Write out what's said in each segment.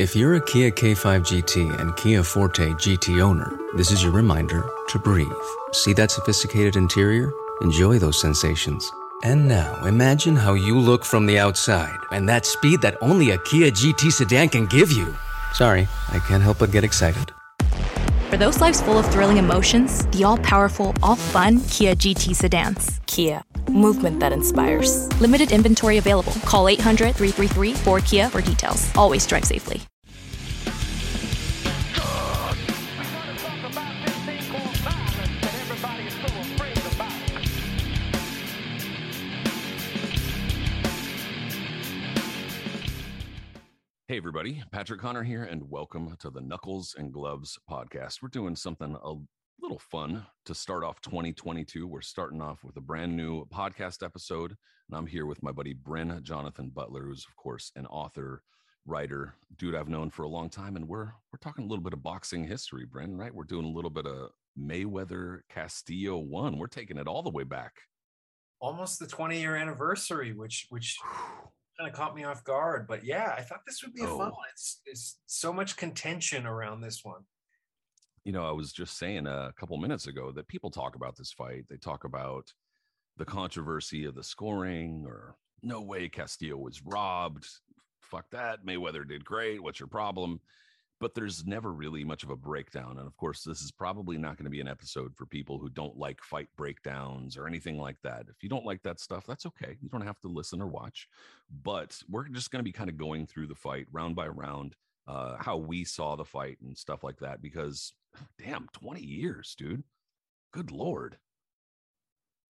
If you're a Kia K5 GT and Kia Forte GT owner, this is your reminder to breathe. See that sophisticated interior? Enjoy those sensations. And now, imagine how you look from the outside and that speed that only a Kia GT sedan can give you. Sorry, I can't help but get excited. For those lives full of thrilling emotions, the all-powerful, all-fun Kia GT sedans. Kia. Movement that inspires. Limited inventory available. Call 800-333-4KIA for details. Always drive safely. Hey everybody, Patrick Connor here, and welcome to the Knuckles and Gloves podcast. We're doing something a little fun to start off 2022. We're starting off with a brand new podcast episode, and I'm here with my buddy Bryn Jonathan Butler, who's of course an author, writer, dude I've known for a long time, and we're talking a little bit of boxing history, Bryn, right? We're doing a little bit of Mayweather Castillo 1. We're taking it all the way back. Almost the 20-year anniversary, which kind of caught me off guard, but yeah, I thought this would be a fun one. It's so much contention around this one. You know, I was just saying a couple minutes ago that people talk about this fight. They talk about the controversy of the scoring, or no way Castillo was robbed. Fuck that. Mayweather did great. What's your problem? But there's never really much of a breakdown. And of course, this is probably not going to be an episode for people who don't like fight breakdowns or anything like that. If you don't like that stuff, that's okay. You don't have to listen or watch. But we're just going to be kind of going through the fight round by round, how we saw the fight and stuff like that. Because, damn, 20 years, dude. Good Lord.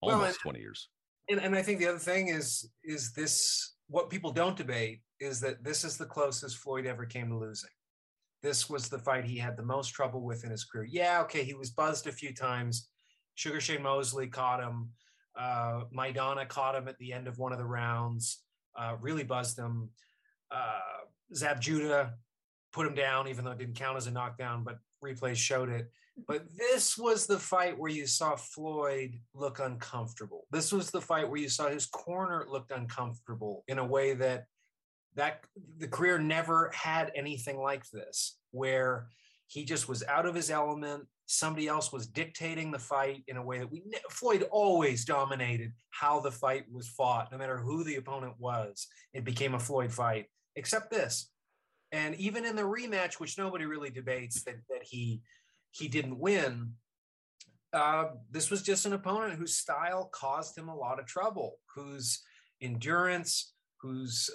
Almost 20 years. And I think the other thing is this, what people don't debate is that this is the closest Floyd ever came to losing. This was the fight he had the most trouble with in his career. Yeah, okay, he was buzzed a few times. Sugar Shane Mosley caught him. Maidana caught him at the end of one of the rounds, really buzzed him. Zab Judah put him down, even though it didn't count as a knockdown, but replays showed it. But this was the fight where you saw Floyd look uncomfortable. This was the fight where you saw his corner looked uncomfortable in a way that the career never had anything like this, where he just was out of his element. Somebody else was dictating the fight in a way that Floyd always dominated how the fight was fought, no matter who the opponent was. It became a Floyd fight, except this. And even in the rematch, which nobody really debates that he didn't win, this was just an opponent whose style caused him a lot of trouble, whose endurance, whose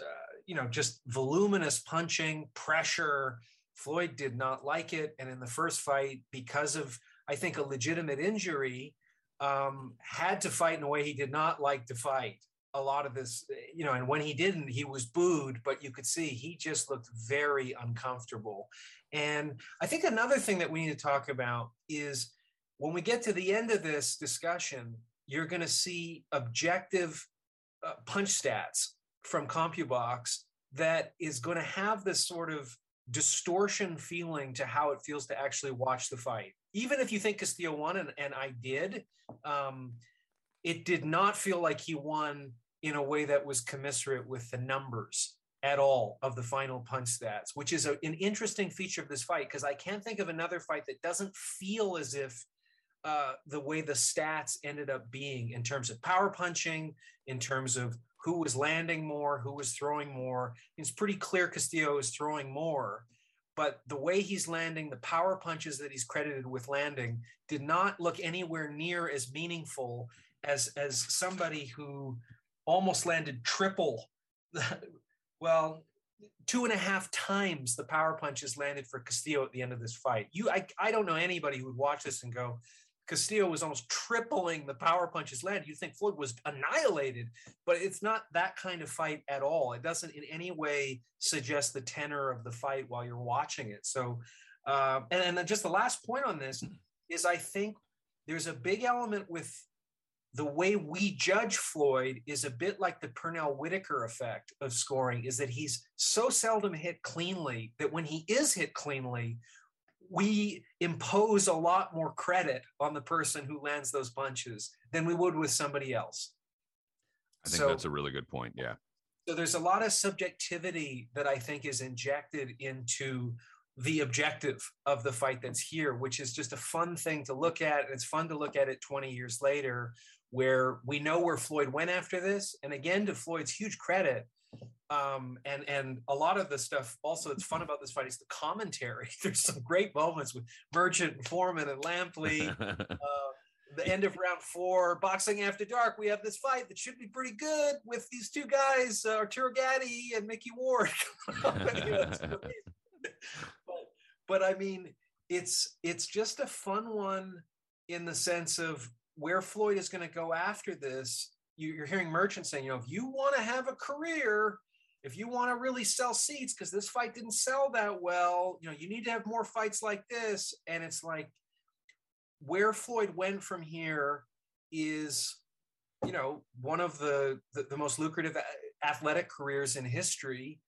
just voluminous punching, pressure. Floyd did not like it. And in the first fight, because of, I think, a legitimate injury, had to fight in a way he did not like to fight. A lot of this, and when he didn't, he was booed, but you could see he just looked very uncomfortable. And I think another thing that we need to talk about is when we get to the end of this discussion, you're going to see objective punch stats from CompuBox that is going to have this sort of distortion feeling to how it feels to actually watch the fight. Even if you think Castillo won, and I did, it did not feel like he won in a way that was commensurate with the numbers at all of the final punch stats, which is an interesting feature of this fight, because I can't think of another fight that doesn't feel as if the way the stats ended up being in terms of power punching, in terms of who was landing more, who was throwing more. It's pretty clear Castillo is throwing more, but the way he's landing, the power punches that he's credited with landing did not look anywhere near as meaningful as somebody who almost landed 2.5 times the power punches landed for Castillo at the end of this fight. I don't know anybody who would watch this and go, Castillo was almost tripling the power punches landed. You think Floyd was annihilated, but it's not that kind of fight at all. It doesn't in any way suggest the tenor of the fight while you're watching it. So, and then just the last point on this is I think there's a big element with the way we judge Floyd is a bit like the Pernell Whitaker effect of scoring, is that he's so seldom hit cleanly that when he is hit cleanly, we impose a lot more credit on the person who lands those punches than we would with somebody else. I think that's a really good point. Yeah. So there's a lot of subjectivity that I think is injected into the objective of the fight that's here, which is just a fun thing to look at. And it's fun to look at it 20 years later, where we know where Floyd went after this. And again, to Floyd's huge credit, and a lot of the stuff also that's fun about this fight is the commentary. There's some great moments with Merchant and Foreman and Lampley. The end of round four, Boxing After Dark, we have this fight that should be pretty good with these two guys, Arturo Gatti and Mickey Ward. But I mean, it's just a fun one in the sense of where Floyd is going to go after this. You're hearing Merchant saying, you know, if you want to have a career, if you want to really sell seats, because this fight didn't sell that well, you know, you need to have more fights like this. And it's like, where Floyd went from here is, you know, one of the most lucrative athletic careers in history.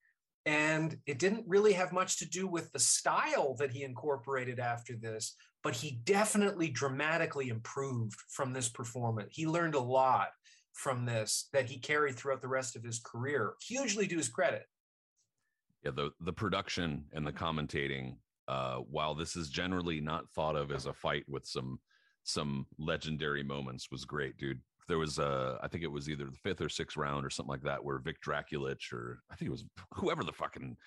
And it didn't really have much to do with the style that he incorporated after this, but he definitely dramatically improved from this performance. He learned a lot from this that he carried throughout the rest of his career, hugely to his credit. Yeah, the production and the commentating, while this is generally not thought of as a fight with some legendary moments, was great, dude. There was I think it was either the 5th or 6th round or something like that, where Vic Draculich, or I think it was whoever the fucking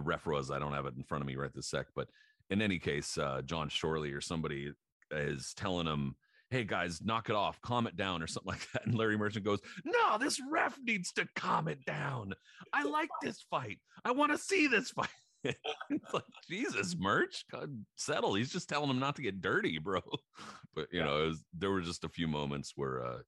ref was, I don't have it in front of me right this sec, but in any case, John Shorley or somebody is telling him, hey guys, knock it off, calm it down or something like that. And Larry Merchant goes, no, this ref needs to calm it down. I like this fight. I want to see this fight. It's like, Jesus, Merch, God, settle. He's just telling him not to get dirty, bro. But you know, there were just a few moments where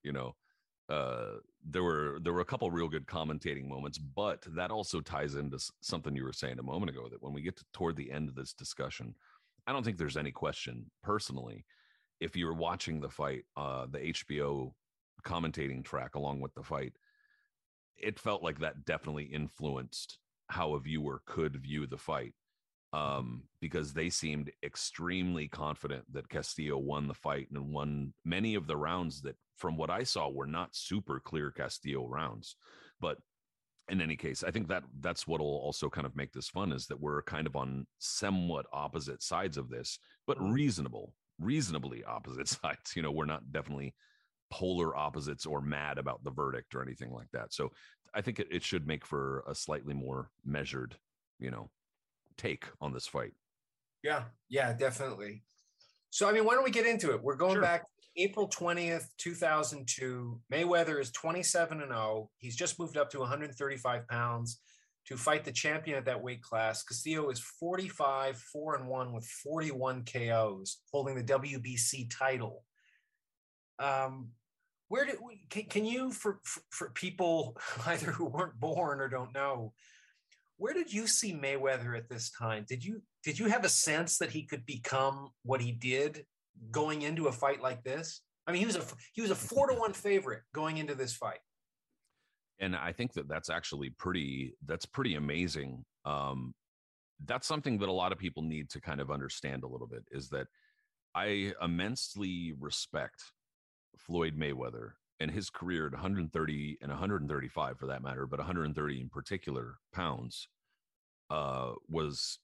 there were a couple real good commentating moments. But that also ties into something you were saying a moment ago, that when we get to toward the end of this discussion, I don't think there's any question, personally, if you were watching the fight, the HBO commentating track along with the fight, it felt like that definitely influenced how a viewer could view the fight, because they seemed extremely confident that Castillo won the fight and won many of the rounds that, from what I saw, were not super clear Castillo rounds. But in any case, I think that's what will also kind of make this fun, is that we're kind of on somewhat opposite sides of this, but reasonably opposite sides. You know, we're not definitely polar opposites or mad about the verdict or anything like that. So I think it should make for a slightly more measured, you know, take on this fight. Yeah, definitely. So, I mean, why don't we get into it? We're going back April 20th, 2002. Mayweather is 27-0. He's just moved up to 135 pounds to fight the champion at that weight class. Castillo is 45-4-1 with 41 KOs, holding the WBC title. Where did we, can you, for people either who weren't born or don't know, where did you see Mayweather at this time? Did you have a sense that he could become what he did going into a fight like this? I mean, he was a 4-1 favorite going into this fight. And I think that's actually pretty amazing. That's something that a lot of people need to kind of understand a little bit, is that I immensely respect Floyd Mayweather and his career at 130 and 135, for that matter, but 130 in particular pounds, was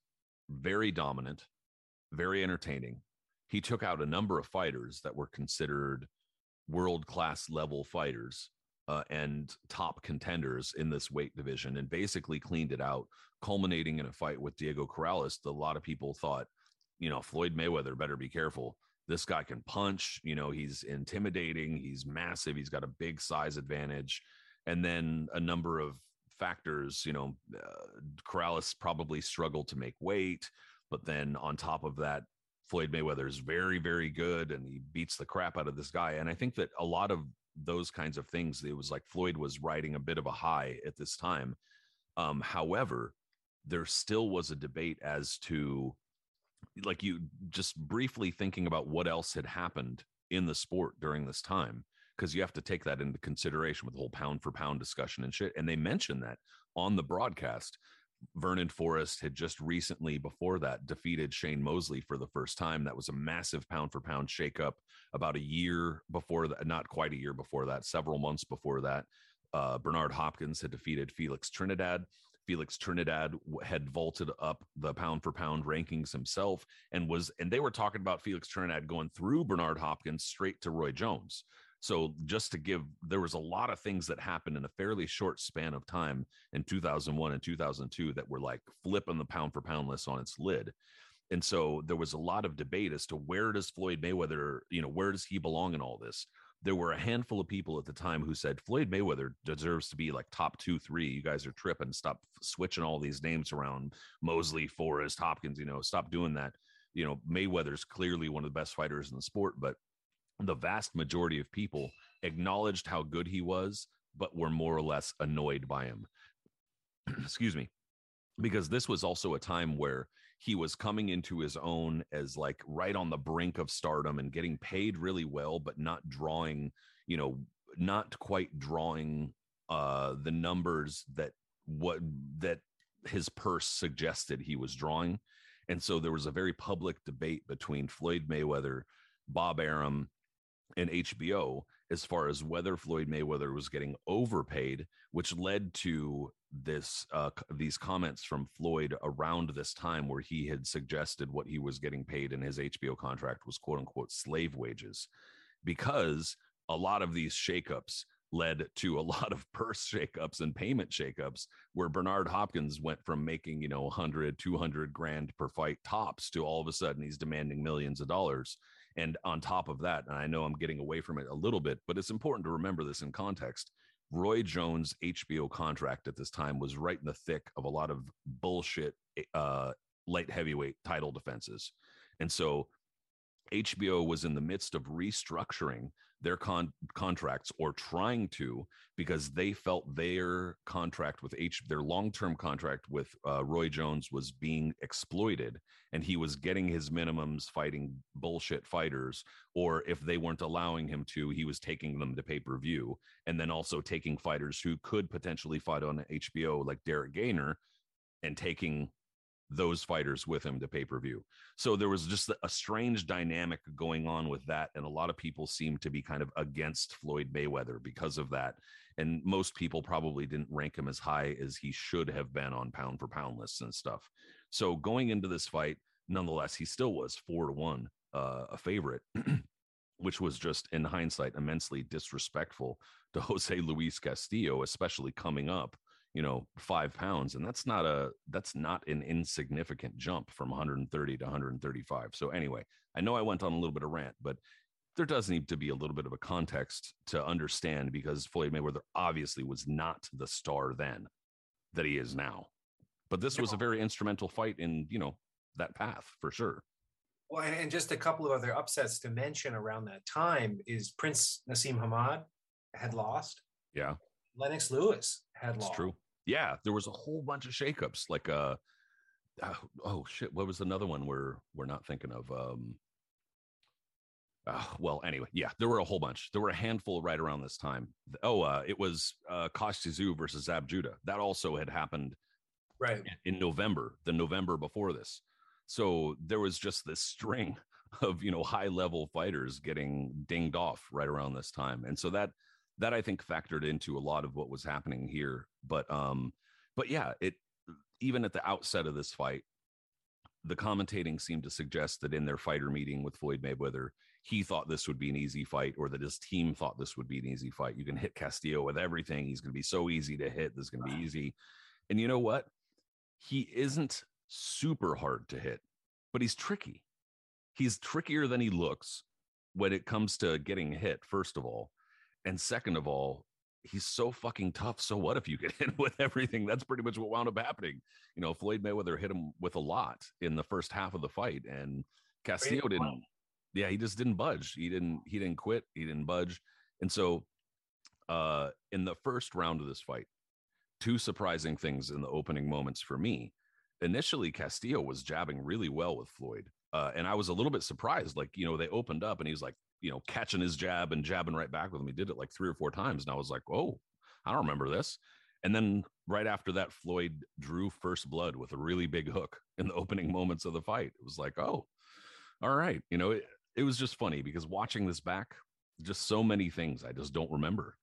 very dominant, very entertaining. He took out a number of fighters that were considered world-class level fighters, and top contenders in this weight division, and basically cleaned it out, culminating in a fight with Diego Corrales. A lot of people thought, you know, Floyd Mayweather better be careful. This guy can punch, you know, he's intimidating, he's massive, he's got a big size advantage. And then a number of factors, you know, Corrales probably struggled to make weight. But then on top of that, Floyd Mayweather is very, very good, and he beats the crap out of this guy. And I think that a lot of those kinds of things, it was like Floyd was riding a bit of a high at this time. However, there still was a debate as to, like, you just briefly thinking about what else had happened in the sport during this time, because you have to take that into consideration with the whole pound for pound discussion and shit. And they mentioned that on the broadcast, Vernon Forrest had just recently before that defeated Shane Mosley for the first time. That was a massive pound for pound shakeup about a year before that, not quite a year before that, several months before that. Bernard Hopkins had defeated Felix Trinidad. Felix Trinidad had vaulted up the pound for pound rankings himself, and they were talking about Felix Trinidad going through Bernard Hopkins straight to Roy Jones. So just to give, there was a lot of things that happened in a fairly short span of time in 2001 and 2002 that were like flipping the pound for pound list on its lid. And so there was a lot of debate as to where does Floyd Mayweather, where does he belong in all this? There were a handful of people at the time who said Floyd Mayweather deserves to be like top 2, 3. You guys are tripping. Stop switching all these names around. Mosley, Forrest, Hopkins, stop doing that. Mayweather's clearly one of the best fighters in the sport, but the vast majority of people acknowledged how good he was, but were more or less annoyed by him. Excuse me. Because this was also a time where he was coming into his own as like right on the brink of stardom and getting paid really well, but not drawing, not quite drawing the numbers that his purse suggested he was drawing. And so there was a very public debate between Floyd Mayweather, Bob Arum, and HBO as far as whether Floyd Mayweather was getting overpaid, which led to this these comments from Floyd around this time where he had suggested what he was getting paid in his HBO contract was quote unquote slave wages, because a lot of these shakeups led to a lot of purse shakeups and payment shakeups where Bernard Hopkins went from making, 100, 200 grand per fight tops to all of a sudden he's demanding millions of dollars. And on top of that, and I know I'm getting away from it a little bit, but it's important to remember this in context. Roy Jones' HBO contract at this time was right in the thick of a lot of bullshit light heavyweight title defenses. And so HBO was in the midst of restructuring their contracts, or trying to, because they felt their contract with their long-term contract with Roy Jones was being exploited, and he was getting his minimums fighting bullshit fighters, or if they weren't allowing him to, he was taking them to pay-per-view, and then also taking fighters who could potentially fight on HBO like Derek Gaynor and taking those fighters with him to pay-per-view. So there was just a strange dynamic going on with that. And a lot of people seemed to be kind of against Floyd Mayweather because of that. And most people probably didn't rank him as high as he should have been on pound for pound lists and stuff. So going into this fight, nonetheless, he still was 4-1, a favorite, which was just in hindsight, immensely disrespectful to Jose Luis Castillo, especially coming up 5 pounds. And that's not an insignificant jump from 130 to 135. So anyway, I know I went on a little bit of rant, but there does need to be a little bit of a context to understand, because Floyd Mayweather obviously was not the star then that he is now, but this was a very instrumental fight in, that path for sure. Well, and just a couple of other upsets to mention around that time is Prince Nassim Hamad had lost. Yeah. Lennox Lewis had lost. That's true. Yeah, there was a whole bunch of shakeups. Like, what was another one we're not thinking of? Anyway, yeah, there were a whole bunch. There were a handful right around this time. It was Koshizu versus Zab Judah. That also had happened right in November, the November before this. So there was just this string of high-level fighters getting dinged off right around this time, and so that I think factored into a lot of what was happening here. But yeah, even at the outset of this fight, the commentating seemed to suggest that in their fighter meeting with Floyd Mayweather, he thought this would be an easy fight, or that his team thought this would be an easy fight. You can hit Castillo with everything. He's going to be so easy to hit. This is going to be easy. And you know what? He isn't super hard to hit, but he's tricky. He's trickier than he looks when it comes to getting hit, first of all. And second of all, he's so fucking tough. So what if you get hit with everything? That's pretty much what wound up happening. Floyd Mayweather hit him with a lot in the first half of the fight, and Castillo didn't. Yeah, he just didn't budge. He didn't quit. He didn't budge. And so in the first round of this fight, two surprising things in the opening moments for me. Initially, Castillo was jabbing really well with Floyd. And I was a little bit surprised. Like, they opened up and he was like, catching his jab and jabbing right back with him. He did it like 3 or 4 times. And I was like, oh, I don't remember this. And then right after that, Floyd drew first blood with a really big hook in the opening moments of the fight. It was like, oh, all right. It was just funny because watching this back, just so many things I just don't remember.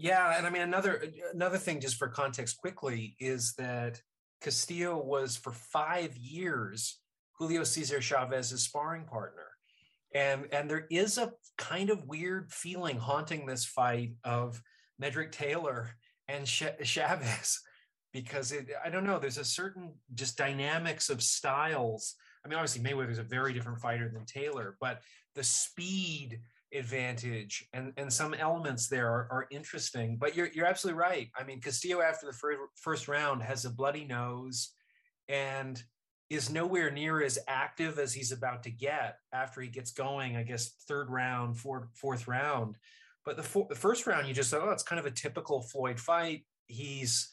Yeah, and I mean, another thing just for context quickly is that Castillo was for 5 years Julio Cesar Chavez's sparring partner. And there is a kind of weird feeling haunting this fight of Meldrick Taylor and Chavez, because I don't know, there's a certain just dynamics of styles. I mean, obviously Mayweather's a very different fighter than Taylor, but the speed advantage and some elements there are interesting. But you're absolutely right. I mean, Castillo after the first round has a bloody nose and is nowhere near as active as he's about to get after he gets going, I guess, third round, fourth round. But the first round, you just thought, oh, it's kind of a typical Floyd fight. He's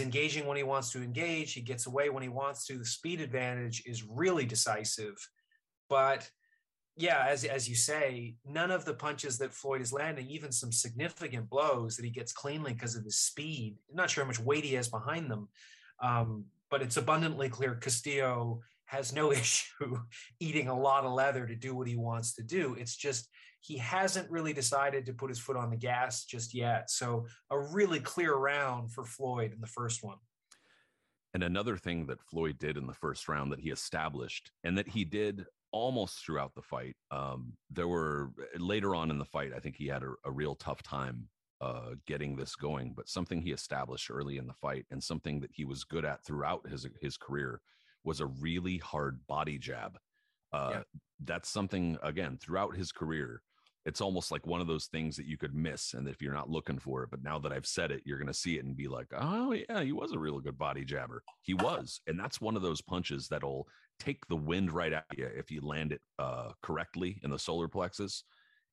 engaging when he wants to engage. He gets away when he wants to. The speed advantage is really decisive. But yeah, as you say, none of the punches that Floyd is landing, even some significant blows that he gets cleanly because of his speed. I'm not sure how much weight he has behind them. But it's abundantly clear Castillo has no issue eating a lot of leather to do what he wants to do. It's just he hasn't really decided to put his foot on the gas just yet. So a really clear round for Floyd in the first one. And another thing that Floyd did in the first round that he established and that he did almost throughout the fight, there were later on in the fight, I think he had a real tough time getting this going, but something he established early in the fight and something that he was good at throughout his career was a really hard body jab. That's something, again, throughout his career, it's almost like one of those things that you could miss and that if you're not looking for it, but now that I've said it, you're going to see it and be like, oh yeah, he was a real good body jabber. He was. And that's one of those punches that'll take the wind right at you if you land it correctly in the solar plexus.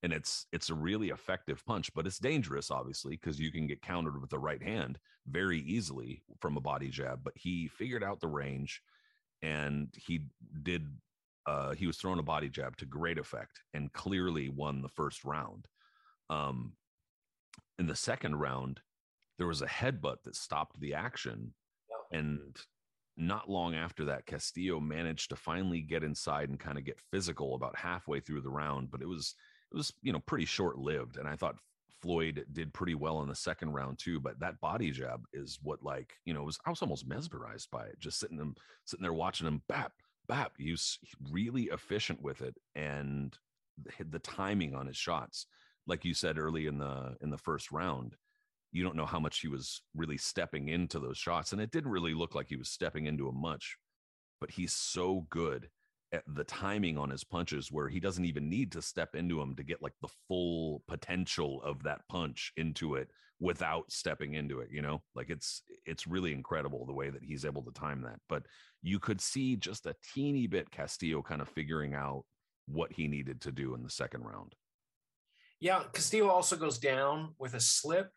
And it's a really effective punch, but it's dangerous, obviously, because you can get countered with the right hand very easily from a body jab. But he figured out the range, and he did. He was throwing a body jab to great effect, and clearly won the first round. In the second round, there was a headbutt that stopped the action, and not long after that, Castillo managed to finally get inside and kind of get physical about halfway through the round. But it was, you know, pretty short-lived, and I thought Floyd did pretty well in the second round too. But that body jab is what, like, you know, I was almost mesmerized by it. Just sitting there watching him, bap, bap. He was really efficient with it, and the timing on his shots, like you said early in the first round, you don't know how much he was really stepping into those shots, and it didn't really look like he was stepping into them much. But he's so good at the timing on his punches where he doesn't even need to step into him to get like the full potential of that punch into it without stepping into it, you know, like it's really incredible the way that he's able to time that. But you could see just a teeny bit Castillo kind of figuring out what he needed to do in the second round. Yeah. Castillo also goes down with a slip.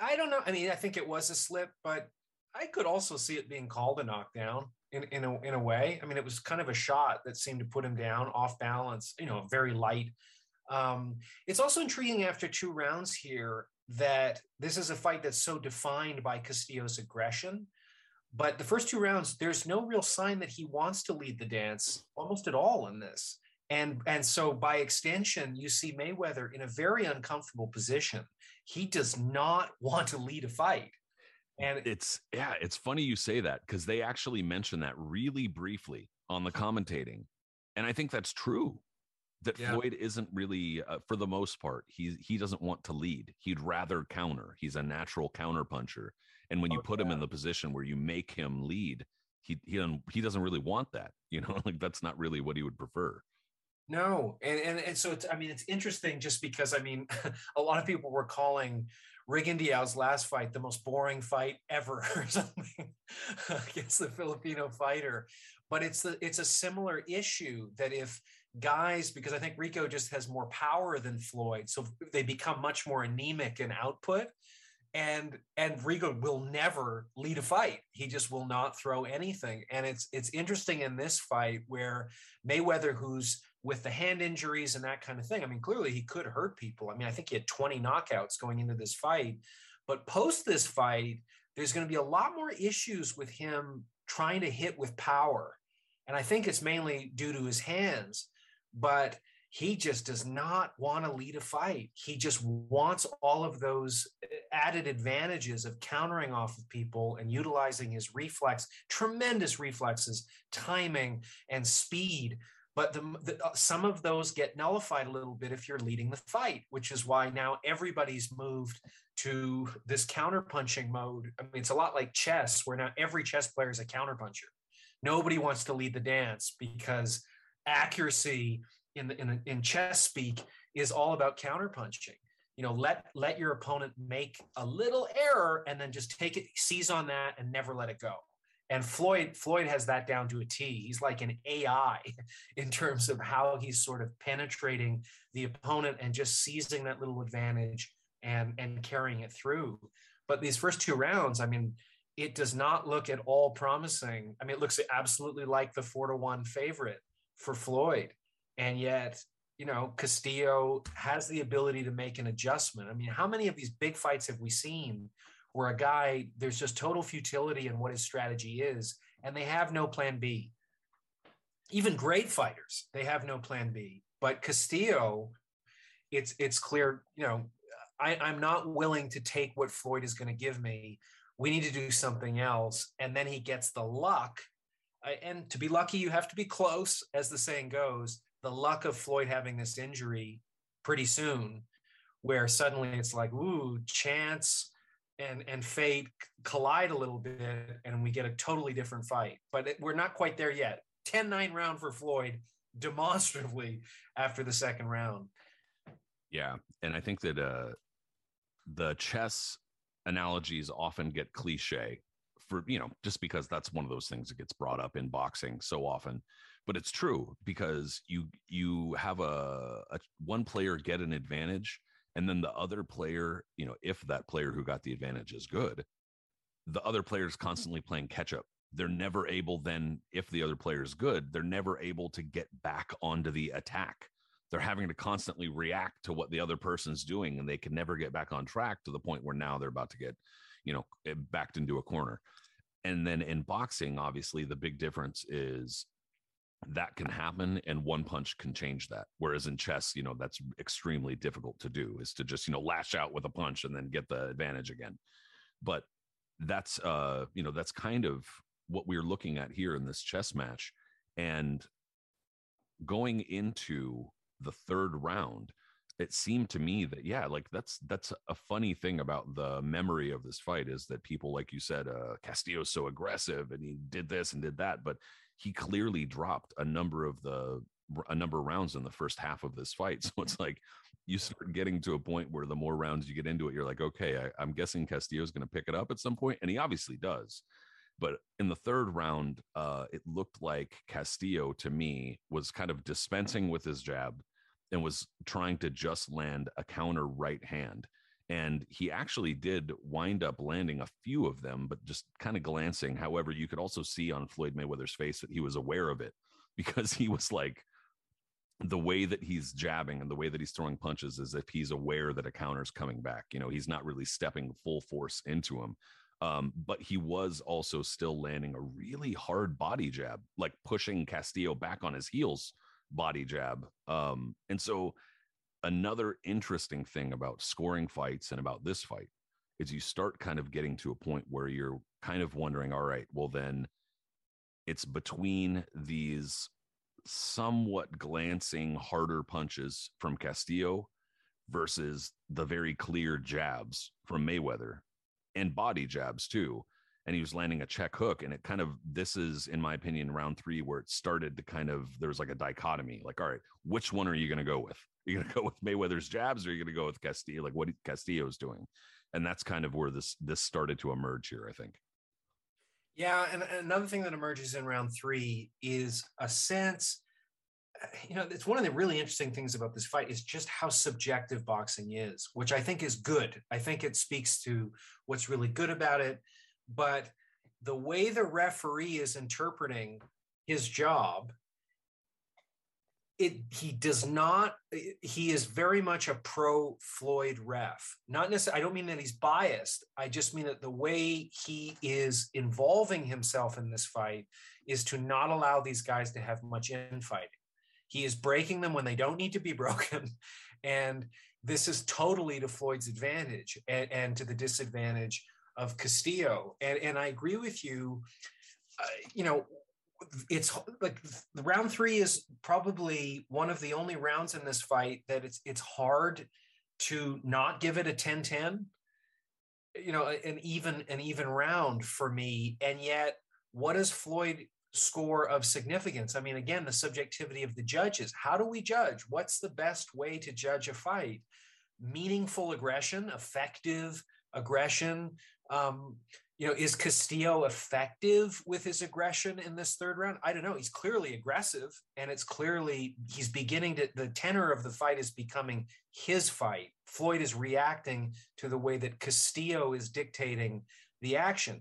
I don't know. I mean, I think it was a slip, but I could also see it being called a knockdown. In a way, I mean, it was kind of a shot that seemed to put him down off balance, you know, very light. It's also intriguing after two rounds here that this is a fight that's so defined by Castillo's aggression. But the first two rounds, there's no real sign that he wants to lead the dance almost at all in this. And so by extension, you see Mayweather in a very uncomfortable position. He does not want to lead a fight. And it's funny you say that, because they actually mentioned that really briefly on the commentating. And I think that's true, that Floyd isn't really, for the most part, he doesn't want to lead. He'd rather counter. He's a natural counter puncher. And when you put him in the position where you make him lead, he doesn't really want that. You know, like that's not really what he would prefer. No. And so it's, I mean, it's interesting just because, I mean, a lot of people were calling Rigondeaux's last fight the most boring fight ever or something against the Filipino fighter. But it's a similar issue that if guys, because I think Rico just has more power than Floyd, so they become much more anemic in output. And Rico will never lead a fight. He just will not throw anything. And it's interesting in this fight where Mayweather, who's with the hand injuries and that kind of thing, I mean, clearly he could hurt people. I mean, I think he had 20 knockouts going into this fight. But post this fight, there's going to be a lot more issues with him trying to hit with power. And I think it's mainly due to his hands. But He just does not want to lead a fight. He just wants all of those added advantages of countering off of people and utilizing his reflex, tremendous reflexes, timing, and speed. But some of those get nullified a little bit if you're leading the fight, which is why now everybody's moved to this counterpunching mode. I mean, it's a lot like chess, where now every chess player is a counterpuncher. Nobody wants to lead the dance because accuracy in chess speak is all about counterpunching. You know, let your opponent make a little error and then just take it, seize on that, and never let it go. And Floyd has that down to a T. He's like an AI in terms of how he's sort of penetrating the opponent and just seizing that little advantage and carrying it through. But these first two rounds, I mean, it does not look at all promising. I mean, it looks absolutely like the 4-1 favorite for Floyd. And yet, you know, Castillo has the ability to make an adjustment. I mean, how many of these big fights have we seen where a guy, there's just total futility in what his strategy is, and they have no plan B? Even great fighters, they have no plan B. But Castillo, it's clear, you know, I'm not willing to take what Floyd is going to give me. We need to do something else. And then he gets the luck. And to be lucky, you have to be close, as the saying goes. The luck of Floyd having this injury pretty soon, where suddenly it's like, ooh, chance and fate collide a little bit, and we get a totally different fight. But we're not quite there yet. 10-9 round for Floyd, demonstrably, after the second round. Yeah, and I think that the chess analogies often get cliche for, you know, just because that's one of those things that gets brought up in boxing so often. But it's true, because you have a one player get an advantage, and then the other player, you know, if that player who got the advantage is good, the other player is constantly playing catch up. They're never able then, if the other player is good, they're never able to get back onto the attack. They're having to constantly react to what the other person's doing, and they can never get back on track, to the point where now they're about to get, you know, backed into a corner. And then in boxing, obviously, the big difference is that can happen, and one punch can change that. Whereas in chess, you know, that's extremely difficult to do, is to just, you know, lash out with a punch and then get the advantage again. But that's, you know, that's kind of what we're looking at here in this chess match. And going into the third round, it seemed to me that, yeah, like that's a funny thing about the memory of this fight, is that people, like you said, Castillo's so aggressive and he did this and did that, but he clearly dropped a number of rounds in the first half of this fight. So it's like you start getting to a point where the more rounds you get into it, you're like, okay, I'm guessing Castillo's going to pick it up at some point. And he obviously does. But in the third round, it looked like Castillo, to me, was kind of dispensing with his jab and was trying to just land a counter right hand. And he actually did wind up landing a few of them, but just kind of glancing. However, you could also see on Floyd Mayweather's face that he was aware of it, because he was like, the way that he's jabbing and the way that he's throwing punches is if he's aware that a counter's coming back. You know, he's not really stepping full force into him. But he was also still landing a really hard body jab, like pushing Castillo back on his heels body jab. And so another interesting thing about scoring fights and about this fight is you start kind of getting to a point where you're kind of wondering, all right, well then it's between these somewhat glancing harder punches from Castillo versus the very clear jabs from Mayweather, and body jabs too. And he was landing a check hook, and it kind of, this is, in my opinion, round three, where it started to kind of, there was like a dichotomy, like, all right, which one are you going to go with? Are you going to go with Mayweather's jabs, or are you going to go with Castillo, like what Castillo's doing? And that's kind of where this started to emerge here, I think. Yeah. And another thing that emerges in round three is a sense, you know, it's one of the really interesting things about this fight is just how subjective boxing is, which I think is good. I think it speaks to what's really good about it. But the way the referee is interpreting his job, he is very much a pro Floyd ref. Not necessarily, I don't mean that he's biased. I just mean that the way he is involving himself in this fight is to not allow these guys to have much infighting. He is breaking them when they don't need to be broken. And this is totally to Floyd's advantage and to the disadvantage of Castillo. And I agree with you. You know, it's like the round three is probably one of the only rounds in this fight that it's hard to not give it a 10-10, you know, an even round for me. And yet, what does Floyd score of significance? I mean, again, the subjectivity of the judges. How do we judge? What's the best way to judge a fight? Meaningful aggression, effective aggression. You know, is Castillo effective with his aggression in this third round? I don't know. He's clearly aggressive, and it's clearly he's beginning to, the tenor of the fight is becoming his fight. Floyd is reacting to the way that Castillo is dictating the action.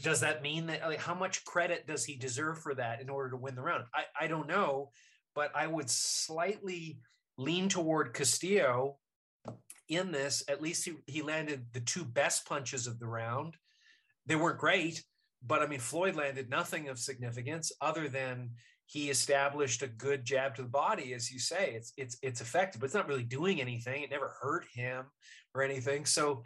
Does that mean that, like, how much credit does he deserve for that in order to win the round? I don't know, but I would slightly lean toward Castillo in this. At least he landed the two best punches of the round. They weren't great, but I mean, Floyd landed nothing of significance other than he established a good jab to the body. As you say, it's effective, but it's not really doing anything. It never hurt him or anything. So,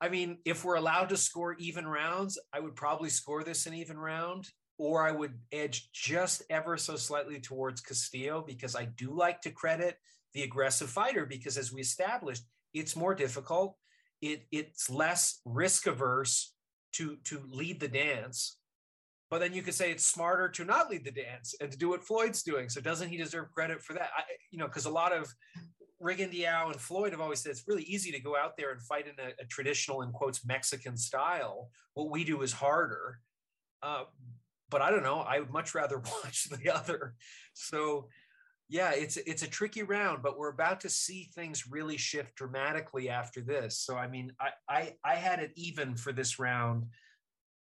I mean, if we're allowed to score even rounds, I would probably score this an even round, or I would edge just ever so slightly towards Castillo, because I do like to credit the aggressive fighter, because as we established, it's more difficult. It's less risk averse to lead the dance, but then you could say it's smarter to not lead the dance and to do what Floyd's doing. So doesn't he deserve credit for that? You know, because a lot of Rigondeaux and Floyd have always said it's really easy to go out there and fight in a traditional, in quotes, Mexican style. What we do is harder. But I don't know. I would much rather watch the other. So yeah, it's a tricky round, but we're about to see things really shift dramatically after this. So, I mean, I had it even for this round,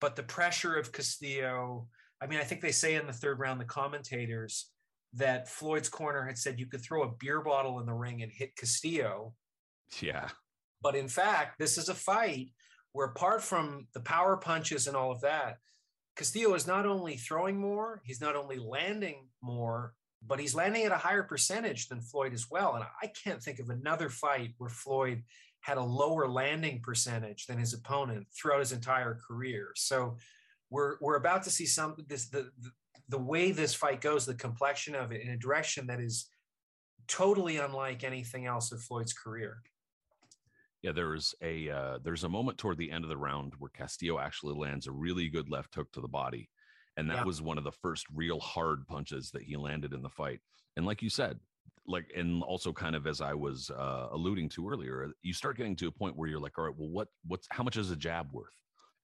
but the pressure of Castillo, I mean, I think they say in the third round, the commentators, that Floyd's corner had said you could throw a beer bottle in the ring and hit Castillo. Yeah. But in fact, this is a fight where, apart from the power punches and all of that, Castillo is not only throwing more, he's not only landing more, but he's landing at a higher percentage than Floyd as well. And I can't think of another fight where Floyd had a lower landing percentage than his opponent throughout his entire career. So we're about to see some, this, the way this fight goes, the complexion of it, in a direction that is totally unlike anything else of Floyd's career. Yeah, there's a moment toward the end of the round where Castillo actually lands a really good left hook to the body. And that was one of the first real hard punches that he landed in the fight. And like you said, and also kind of as I was alluding to earlier, you start getting to a point where you're like, all right, well, how much is a jab worth?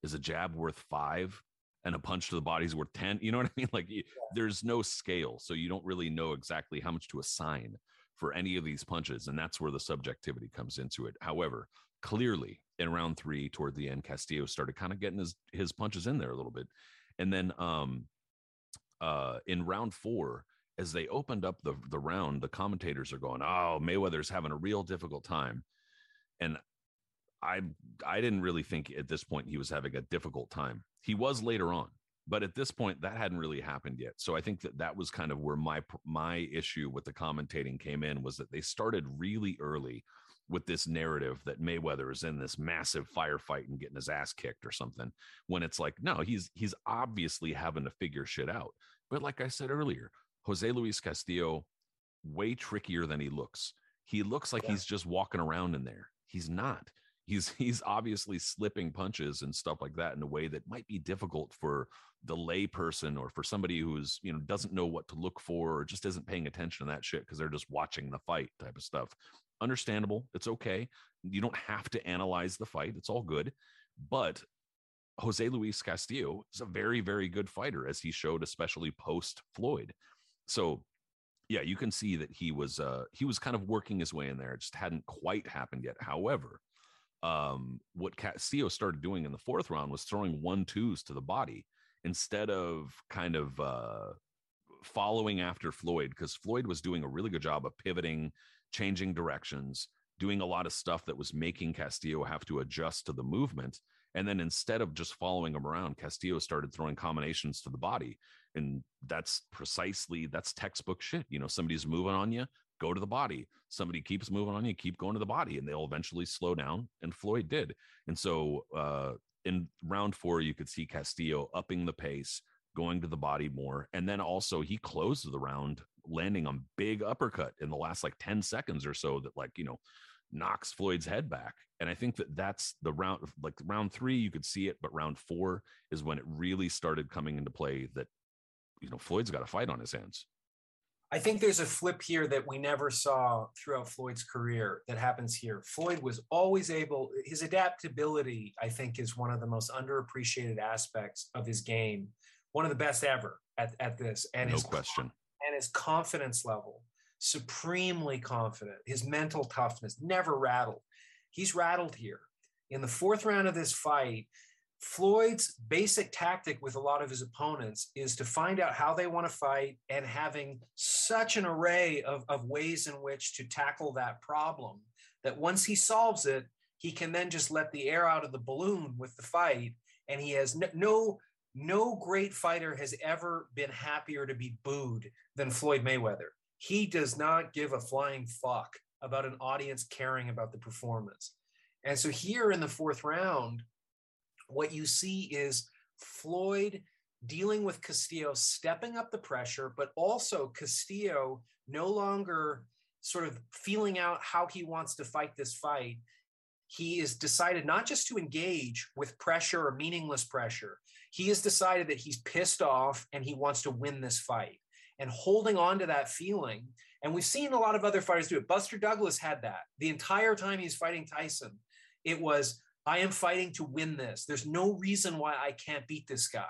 Is a jab worth 5 and a punch to the body's worth 10? You know what I mean? Like there's no scale. So you don't really know exactly how much to assign for any of these punches. And that's where the subjectivity comes into it. However, clearly in round 3 toward the end, Castillo started kind of getting his punches in there a little bit. And then in round 4, as they opened up the round, the commentators are going, oh, Mayweather's having a real difficult time. And I didn't really think at this point he was having a difficult time. He was later on, but at this point that hadn't really happened yet. So I think that was kind of where my issue with the commentating came in, was that they started really early with this narrative that Mayweather is in this massive firefight and getting his ass kicked or something, when it's like, no, he's obviously having to figure shit out. But like I said earlier, Jose Luis Castillo, way trickier than he looks. He looks like he's just walking around in there. He's not. He's obviously slipping punches and stuff like that in a way that might be difficult for the lay person, or for somebody who's, you know, doesn't know what to look for, or just isn't paying attention to that shit because they're just watching the fight type of stuff. Understandable. It's okay. You don't have to analyze the fight. It's all good. But Jose Luis Castillo is a very, very good fighter, as he showed, especially post Floyd. So yeah, you can see that he was kind of working his way in there. It just hadn't quite happened yet. However, what Castillo started doing in the fourth round was throwing 1-2s to the body instead of kind of following after Floyd, because Floyd was doing a really good job of pivoting, changing directions, doing a lot of stuff that was making Castillo have to adjust to the movement. And then instead of just following him around, Castillo started throwing combinations to the body. And that's precisely, that's textbook shit. You know, somebody's moving on you, go to the body. Somebody keeps moving on you, keep going to the body, and they'll eventually slow down. And Floyd did. And so in round four, you could see Castillo upping the pace, going to the body more. And then also he closed the round landing a big uppercut in the last like 10 seconds or so that, like, you know, knocks Floyd's head back. And I think that that's the round, like round three, you could see it, but round four is when it really started coming into play that, you know, Floyd's got a fight on his hands. I think there's a flip here that we never saw throughout Floyd's career that happens here. Floyd was always able, his adaptability, I think, is one of the most underappreciated aspects of his game. One of the best ever at this. And no question. And his confidence level, supremely confident. His mental toughness, never rattled. He's rattled here. In the fourth round of this fight, Floyd's basic tactic with a lot of his opponents is to find out how they want to fight and having such an array of ways in which to tackle that problem that once he solves it, he can then just let the air out of the balloon with the fight. And he has no great fighter has ever been happier to be booed than Floyd Mayweather. He does not give a flying fuck about an audience caring about the performance. And so here in the fourth round, what you see is Floyd dealing with Castillo, stepping up the pressure, but also Castillo no longer sort of feeling out how he wants to fight this fight. He has decided not just to engage with pressure or meaningless pressure. He has decided that he's pissed off and he wants to win this fight and holding on to that feeling. And we've seen a lot of other fighters do it. Buster Douglas had that the entire time he's fighting Tyson. It was, I am fighting to win this. There's no reason why I can't beat this guy.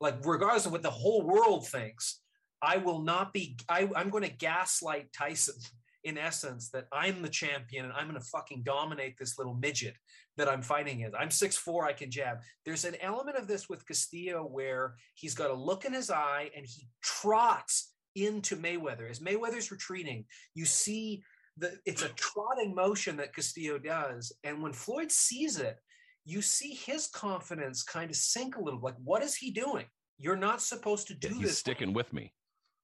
Like, regardless of what the whole world thinks, I will not be, I'm going to gaslight Tyson, in essence, that I'm the champion and I'm going to fucking dominate this little midget that I'm fighting in. I'm 6'4", I can jab. There's an element of this with Castillo where he's got a look in his eye and he trots into Mayweather. As Mayweather's retreating, you see it's a trotting motion that Castillo does. And when Floyd sees it, you see his confidence kind of sink a little. Like, what is he doing? You're not supposed to do this. He's sticking with me.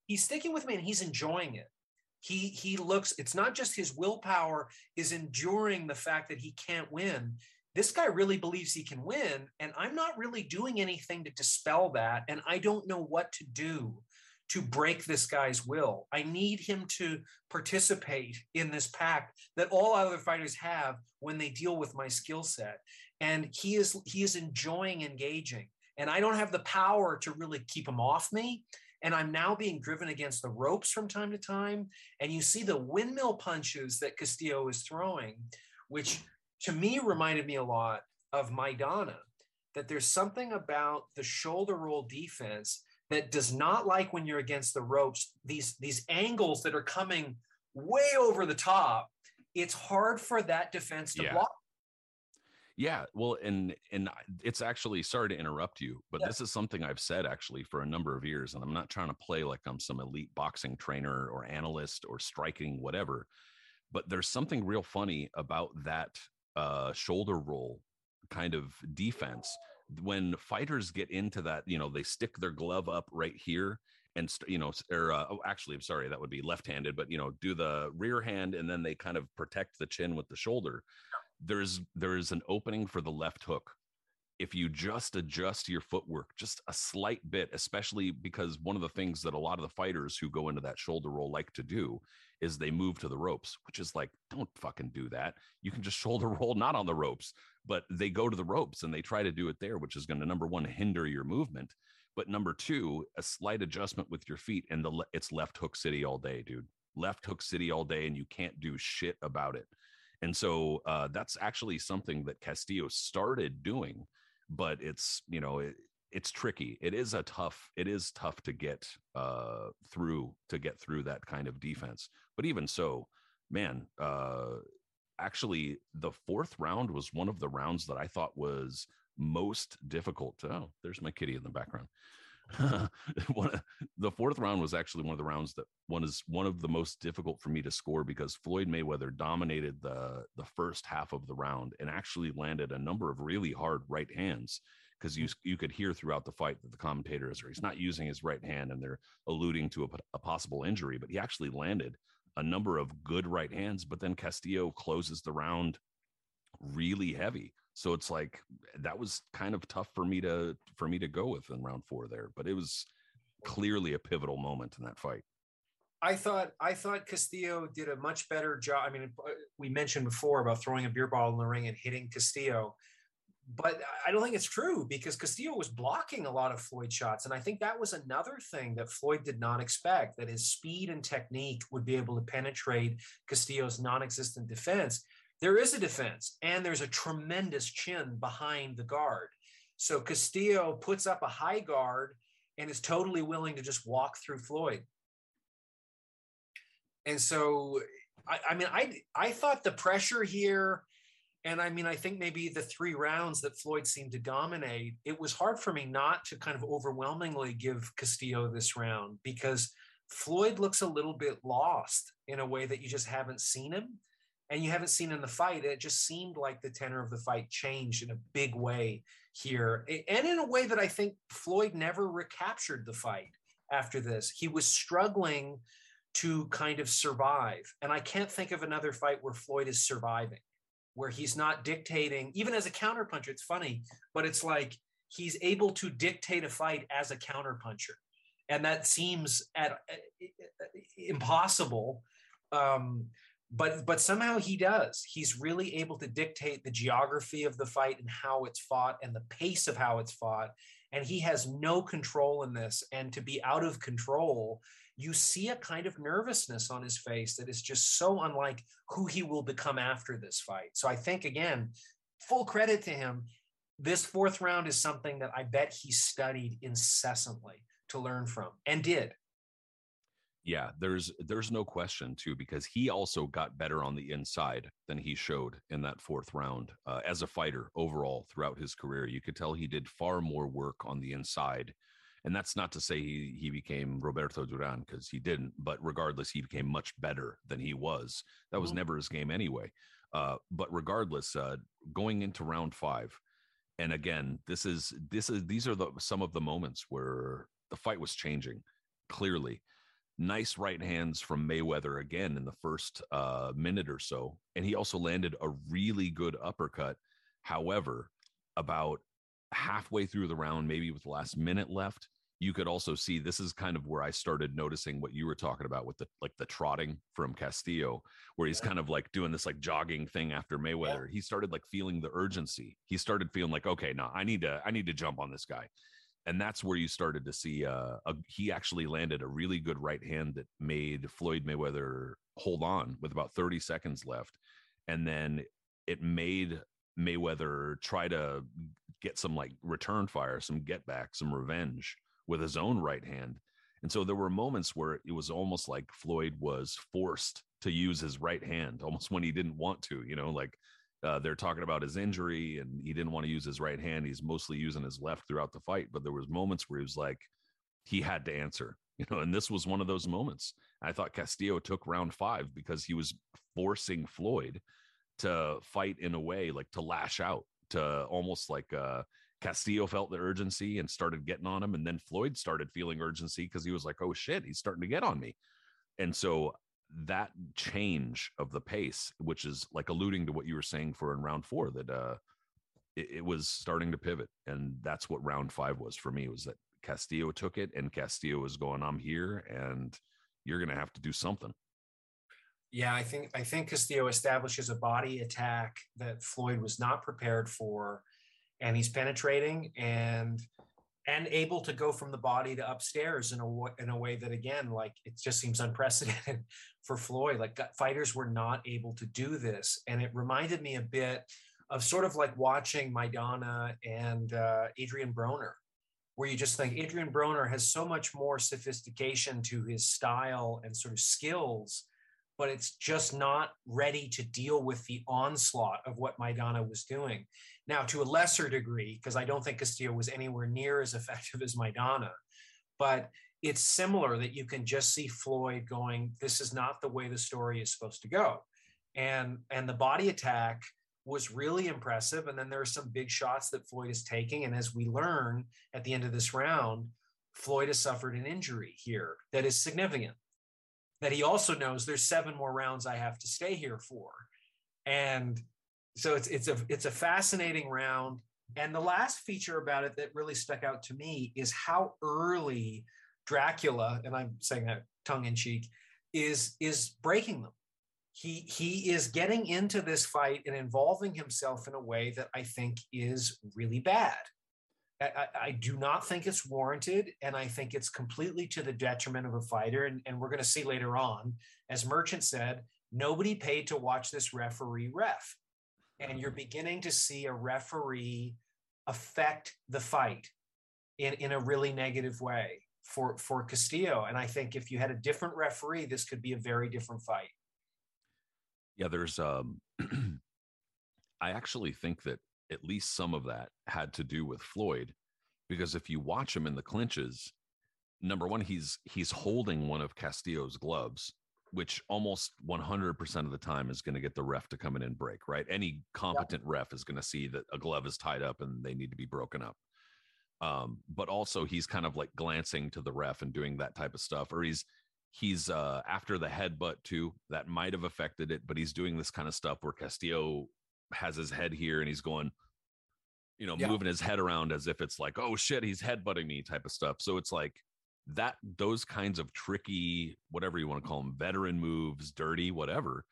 He's sticking with me and he's enjoying it. He looks, it's not just his willpower is enduring the fact that he can't win. This guy really believes he can win, and I'm not really doing anything to dispel that, and I don't know what to do to break this guy's will. I need him to participate in this pact that all other fighters have when they deal with my skill set. And he is enjoying engaging, and I don't have the power to really keep him off me. And I'm now being driven against the ropes from time to time. And you see the windmill punches that Castillo is throwing, which to me reminded me a lot of Maidana, that there's something about the shoulder roll defense that does not like when you're against the ropes, these angles that are coming way over the top. It's hard for that defense to block. Yeah, well, and it's actually, sorry to interrupt you, but this is something I've said actually for a number of years, and I'm not trying to play like I'm some elite boxing trainer or analyst or striking, whatever, but there's something real funny about that shoulder roll kind of defense. When fighters get into that, you know, they stick their glove up right here and, you know, that would be left-handed, but, you know, do the rear hand and then they kind of protect the chin with the shoulder. There is an opening for the left hook. If you just adjust your footwork just a slight bit, especially because one of the things that a lot of the fighters who go into that shoulder roll like to do is they move to the ropes, which is like, don't fucking do that. You can just shoulder roll, not on the ropes, but they go to the ropes and they try to do it there, which is going to, number one, hinder your movement. But number two, a slight adjustment with your feet and it's left hook city all day, dude. Left hook city all day, and you can't do shit about it. And so that's actually something that Castillo started doing, but it's, you know, it's tricky. It is tough to get through that kind of defense. But even so, man, actually the fourth round was one of the rounds that I thought was most difficult. Oh, there's my kitty in the background. The fourth round was actually one of the rounds that one of the most difficult for me to score, because Floyd Mayweather dominated the first half of the round and actually landed a number of really hard right hands, because you could hear throughout the fight that the commentators are, he's not using his right hand, and they're alluding to a possible injury, but he actually landed a number of good right hands. But then Castillo closes the round really heavy. So it's like, that was kind of tough for me to go with in round four there, but it was clearly a pivotal moment in that fight. I thought Castillo did a much better job. I mean, we mentioned before about throwing a beer bottle in the ring and hitting Castillo, but I don't think it's true, because Castillo was blocking a lot of Floyd shots. And I think that was another thing that Floyd did not expect, that his speed and technique would be able to penetrate Castillo's non-existent defense. There is a defense, and there's a tremendous chin behind the guard. So Castillo puts up a high guard and is totally willing to just walk through Floyd. And so, I thought the pressure here, and I mean, I think maybe the three rounds that Floyd seemed to dominate, it was hard for me not to kind of overwhelmingly give Castillo this round, because Floyd looks a little bit lost in a way that you just haven't seen him. And you haven't seen in the fight. It just seemed like the tenor of the fight changed in a big way here. And in a way that I think Floyd never recaptured the fight after this. He was struggling to kind of survive. And I can't think of another fight where Floyd is surviving, where he's not dictating, even as a counterpuncher. It's funny, but it's like he's able to dictate a fight as a counterpuncher. And that seems impossible. But somehow he does. He's really able to dictate the geography of the fight and how it's fought and the pace of how it's fought. And he has no control in this. And to be out of control, you see a kind of nervousness on his face that is just so unlike who he will become after this fight. So I think, again, full credit to him. This fourth round is something that I bet he studied incessantly to learn from, and did. Yeah, there's no question, too, because he also got better on the inside than he showed in that fourth round. As a fighter overall throughout his career, you could tell he did far more work on the inside. And that's not to say he became Roberto Duran, because he didn't. But regardless, he became much better than he was. That was never his game anyway. But regardless, going into round five. And again, these are some of the moments where the fight was changing, clearly. Nice right hands from Mayweather again in the first minute or so. And he also landed a really good uppercut. However, about halfway through the round, maybe with the last minute left, you could also see, this is kind of where I started noticing what you were talking about with the trotting from Castillo, where he's kind of like doing this like jogging thing after Mayweather. He started like feeling the urgency. He started feeling like, okay, no, I need to jump on this guy. And that's where you started to see he actually landed a really good right hand that made Floyd Mayweather hold on with about 30 seconds left. And then it made Mayweather try to get some like return fire, some get back, some revenge with his own right hand. And so there were moments where it was almost like Floyd was forced to use his right hand almost when he didn't want to, you know, like, they're talking about his injury and he didn't want to use his right hand. He's mostly using his left throughout the fight, but there was moments where he was like, he had to answer, you know, and this was one of those moments. I thought Castillo took round five because he was forcing Floyd to fight in a way, like to lash out, to almost like Castillo felt the urgency and started getting on him. And then Floyd started feeling urgency because he was like, oh shit, he's starting to get on me. And so that change of the pace, which is like alluding to what you were saying for in round four, that it was starting to pivot. And that's what round five was for me, was that Castillo took it and Castillo was going, I'm here and you're going to have to do something. Yeah, I think Castillo establishes a body attack that Floyd was not prepared for, and he's penetrating and able to go from the body to upstairs in a way that, again, like, it just seems unprecedented for Floyd. Like, fighters were not able to do this. And it reminded me a bit of sort of like watching Maidana and Adrian Broner, where you just think Adrian Broner has so much more sophistication to his style and sort of skills but it's just not ready to deal with the onslaught of what Maidana was doing. Now, to a lesser degree, because I don't think Castillo was anywhere near as effective as Maidana, but it's similar that you can just see Floyd going, this is not the way the story is supposed to go. And the body attack was really impressive. And then there are some big shots that Floyd is taking. And as we learn at the end of this round, Floyd has suffered an injury here that is significant, that he also knows there's 7 more rounds I have to stay here for. And so it's a fascinating round. And the last feature about it that really stuck out to me is how early Dracula, and I'm saying that tongue in cheek, is breaking them. He is getting into this fight and involving himself in a way that I think is really bad. I do not think it's warranted, and I think it's completely to the detriment of a fighter. And we're going to see later on, as Merchant said, nobody paid to watch this referee ref. And you're beginning to see a referee affect the fight in a really negative way for Castillo. And I think if you had a different referee, this could be a very different fight. Yeah, there's I actually think that at least some of that had to do with Floyd, because if you watch him in the clinches, number one, he's holding one of Castillo's gloves, which almost 100% of the time is going to get the ref to come in and break, right? Any competent ref is going to see that a glove is tied up and they need to be broken up. But also he's kind of like glancing to the ref and doing that type of stuff, or he's after the headbutt too. That might have affected it, but he's doing this kind of stuff where Castillo has his head here and he's going, moving his head around as if it's like, oh shit, he's headbutting me type of stuff. So it's like that, those kinds of tricky, whatever you want to call them, veteran moves, dirty, whatever,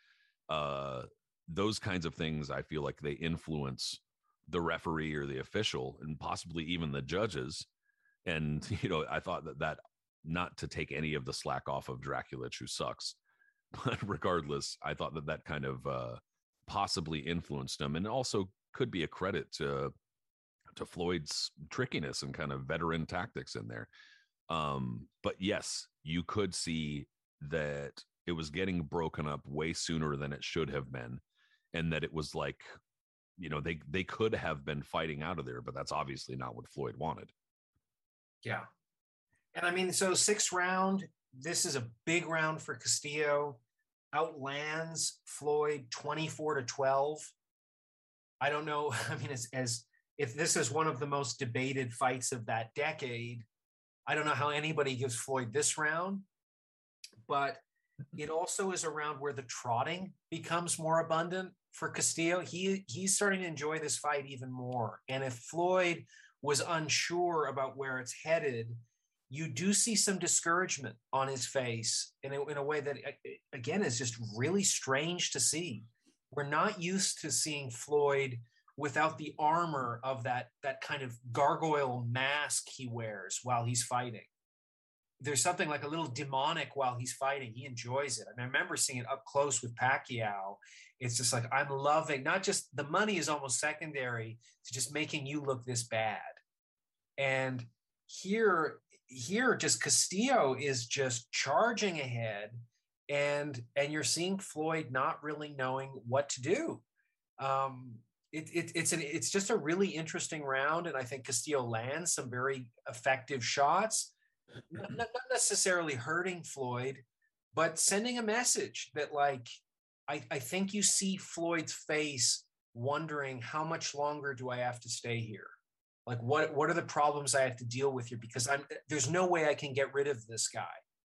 those kinds of things, I feel like they influence the referee or the official and possibly even the judges. And, I thought that not to take any of the slack off of Draculich, who sucks, but regardless, I thought that kind of, possibly influenced him, and also could be a credit to Floyd's trickiness and kind of veteran tactics in there. But yes, you could see that it was getting broken up way sooner than it should have been. And that it was like, they could have been fighting out of there, but that's obviously not what Floyd wanted. Yeah. And I mean, so 6th round, this is a big round for Castillo. Outlands Floyd 24-12. I don't know. I mean, as if this is one of the most debated fights of that decade, I don't know how anybody gives Floyd this round, but it also is a round where the trotting becomes more abundant for Castillo. He's starting to enjoy this fight even more. And if Floyd was unsure about where it's headed, you do see some discouragement on his face in a way that, again, is just really strange to see. We're not used to seeing Floyd without the armor of that kind of gargoyle mask he wears while he's fighting. There's something like a little demonic while he's fighting. He enjoys it. I mean, I remember seeing it up close with Pacquiao. It's just like, I'm loving, not just the money is almost secondary to just making you look this bad. And here just Castillo is just charging ahead, and you're seeing Floyd not really knowing what to do. It's just a really interesting round, and I think Castillo lands some very effective shots, not necessarily hurting Floyd, but sending a message that, like, I think you see Floyd's face wondering, how much longer do I have to stay here? Like, what are the problems I have to deal with here? Because there's no way I can get rid of this guy.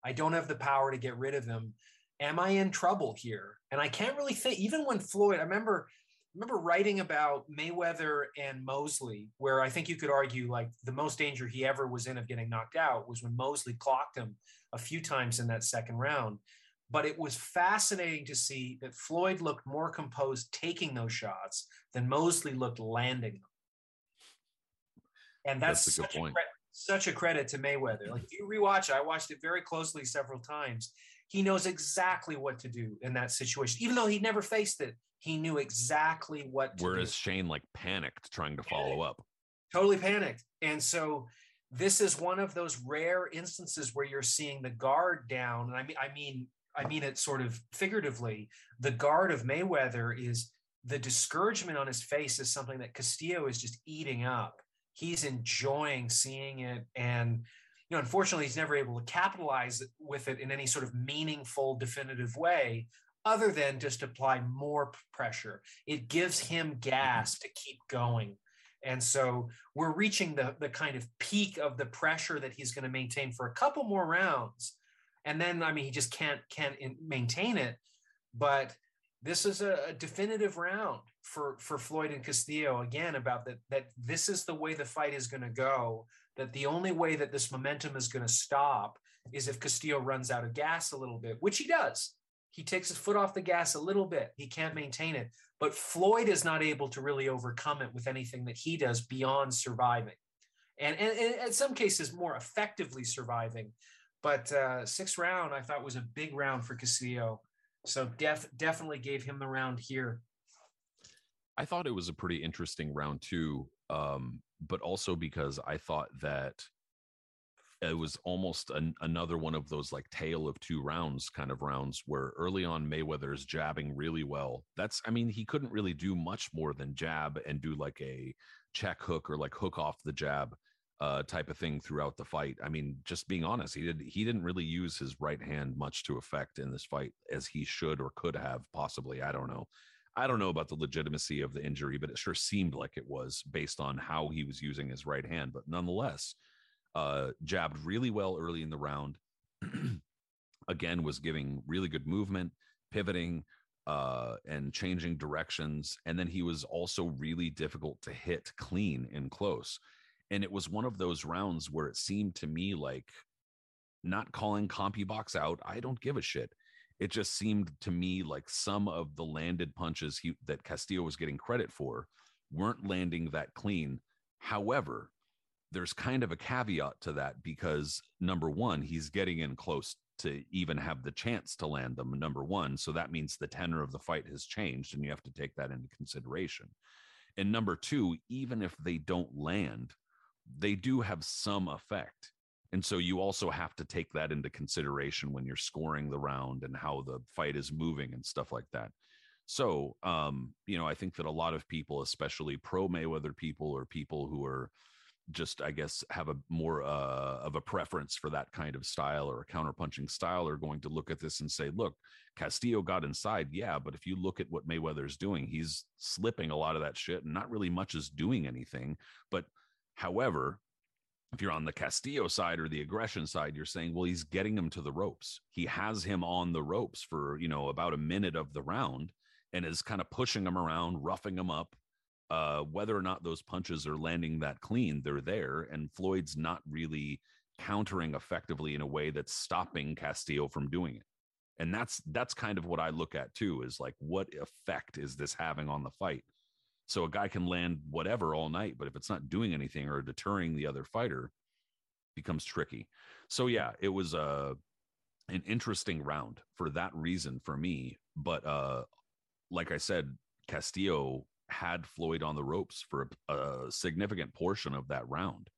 I don't have the power to get rid of him. Am I in trouble here? And I can't really think, even when Floyd, I remember writing about Mayweather and Mosley, where I think you could argue, like, the most danger he ever was in of getting knocked out was when Mosley clocked him a few times in that 2nd round. But it was fascinating to see that Floyd looked more composed taking those shots than Mosley looked landing them. And that's such a good point. Such a credit to Mayweather. Like, if you rewatch it, I watched it very closely several times. He knows exactly what to do in that situation. Even though he never faced it, he knew exactly what to do. Whereas Shane, like, panicked trying to follow up. Totally panicked. And so this is one of those rare instances where you're seeing the guard down. And I mean, I mean it sort of figuratively, the guard of Mayweather is the discouragement on his face is something that Castillo is just eating up. He's enjoying seeing it. And, you know, unfortunately, he's never able to capitalize with it in any sort of meaningful, definitive way, other than just apply more pressure. It gives him gas to keep going. And so we're reaching the kind of peak of the pressure that he's going to maintain for a couple more rounds. And then, I mean, he just can't maintain it. But this is a definitive round for Floyd and Castillo, again, about that this is the way the fight is going to go, that the only way that this momentum is going to stop is if Castillo runs out of gas a little bit, which he does. He takes his foot off the gas a little bit. He can't maintain it. But Floyd is not able to really overcome it with anything that he does beyond surviving. And in some cases, more effectively surviving. But sixth round, I thought, was a big round for Castillo. So definitely gave him the round here. I thought it was a pretty interesting round, too. But also because I thought that it was almost another one of those like tale of two rounds kind of rounds where early on Mayweather's jabbing really well. He couldn't really do much more than jab and do like a check hook or like hook off the jab type of thing throughout the fight. I mean, just being honest, he didn't really use his right hand much to effect in this fight as he should or could have possibly. I don't know about the legitimacy of the injury, but it sure seemed like it was based on how he was using his right hand. But nonetheless, jabbed really well early in the round. Again, was giving really good movement, pivoting and changing directions. And then he was also really difficult to hit clean and close. And it was one of those rounds where it seemed to me like, not calling CompuBox out, I don't give a shit. It just seemed to me like some of the landed punches that Castillo was getting credit for weren't landing that clean. However, there's kind of a caveat to that because, number one, he's getting in close to even have the chance to land them, number one. So that means the tenor of the fight has changed, and you have to take that into consideration. And number two, even if they don't land, they do have some effect. And so you also have to take that into consideration when you're scoring the round and how the fight is moving and stuff like that. So, I think that a lot of people, especially pro-Mayweather people or people who are just, I guess, have a more of a preference for that kind of style or a counterpunching style are going to look at this and say, look, Castillo got inside. Yeah. But if you look at what Mayweather's doing, he's slipping a lot of that shit and not really much is doing anything. But however, if you're on the Castillo side or the aggression side, you're saying, well, he's getting him to the ropes. He has him on the ropes for, about a minute of the round and is kind of pushing him around, roughing him up. Whether or not those punches are landing that clean, they're there, and Floyd's not really countering effectively in a way that's stopping Castillo from doing it. And that's kind of what I look at too, is like, what effect is this having on the fight? So a guy can land whatever all night, but if it's not doing anything or deterring the other fighter, it becomes tricky. So yeah, it was an interesting round for that reason for me. But like I said, Castillo had Floyd on the ropes for a significant portion of that round.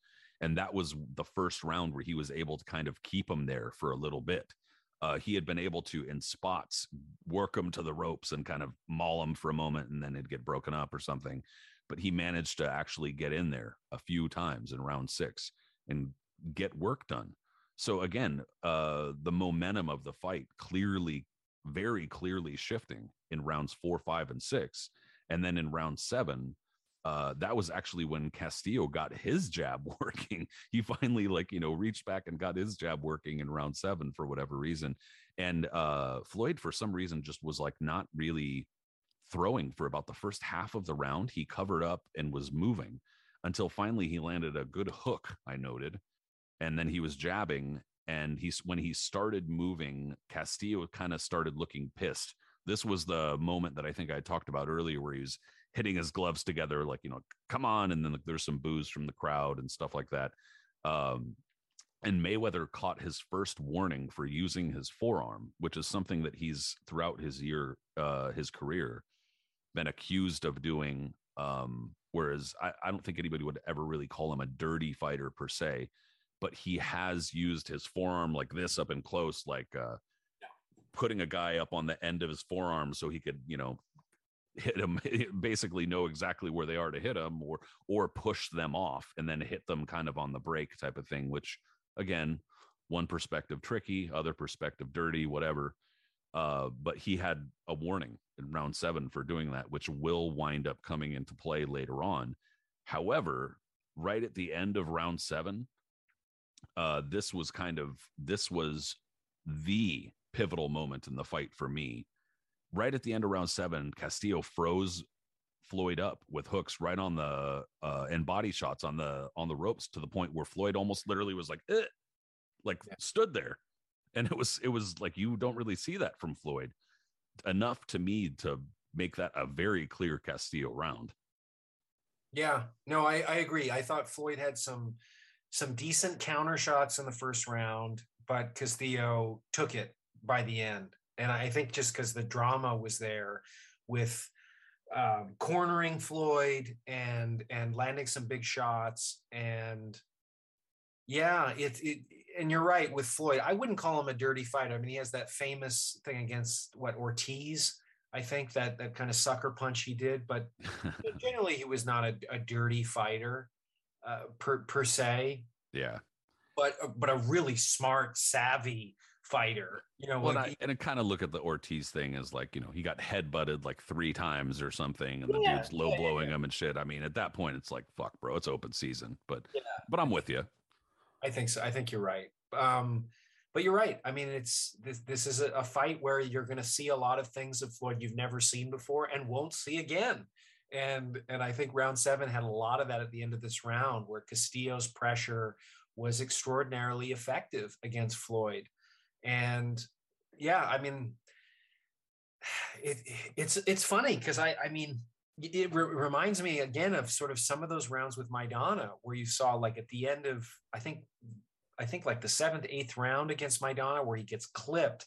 And that was the first round where he was able to kind of keep him there for a little bit. He had been able to, in spots, work him to the ropes and kind of maul him for a moment, and then it'd get broken up or something. But he managed to actually get in there a few times in round six and get work done. So again, the momentum of the fight clearly, very clearly shifting in rounds 4, 5, and 6. And then in round 7, that was actually when Castillo got his jab working. He finally reached back and got his jab working in round 7 for whatever reason. And Floyd, for some reason, just was like not really throwing for about the first half of the round. He covered up and was moving until finally he landed a good hook, I noted. And then he was jabbing. And when he started moving, Castillo kind of started looking pissed. This was the moment that I think I talked about earlier where he was hitting his gloves together, like, come on. And then there's some boos from the crowd and stuff like that. And Mayweather caught his first warning for using his forearm, which is something that he's throughout his career been accused of doing. Whereas I don't think anybody would ever really call him a dirty fighter per se, but he has used his forearm like this up and close, like, putting a guy up on the end of his forearm so he could, you know, hit him, basically know exactly where they are to hit him, or push them off and then hit them kind of on the break type of thing, which again, one perspective tricky, other perspective dirty, whatever. But he had a warning in round 7 for doing that, which will wind up coming into play later on. However, right at the end of round 7, this was the pivotal moment in the fight for me. Right at the end of round 7, Castillo froze Floyd up with hooks right on the and body shots on the ropes, to the point where Floyd almost literally was like, eh, like yeah, stood there. And it was like, you don't really see that from Floyd enough to me to make that a very clear Castillo round. Yeah, no, I agree. I thought Floyd had some decent counter shots in the first round, but Castillo took it by the end. And I think just because the drama was there with cornering Floyd and landing some big shots, and yeah, it and you're right with Floyd. I wouldn't call him a dirty fighter. I mean, he has that famous thing against Ortiz, I think, that kind of sucker punch he did, but generally he was not a dirty fighter per se. Yeah, but a really smart, savvy fighter, you know. Well, like, and I kind of look at the Ortiz thing as like, you know, he got headbutted like 3 times or something, and the dude's low blowing him and shit. I mean, at that point, it's like, fuck, bro, it's open season. But but I'm with you. I think so. I think you're right. But you're right. I mean, it's this is a fight where you're going to see a lot of things of Floyd you've never seen before and won't see again. And I think round 7 had a lot of that at the end of this round, where Castillo's pressure was extraordinarily effective against Floyd. And yeah, I mean, it's funny because it reminds me again of sort of some of those rounds with Maidana, where you saw like at the end of I think like the 7th, 8th round against Maidana, where he gets clipped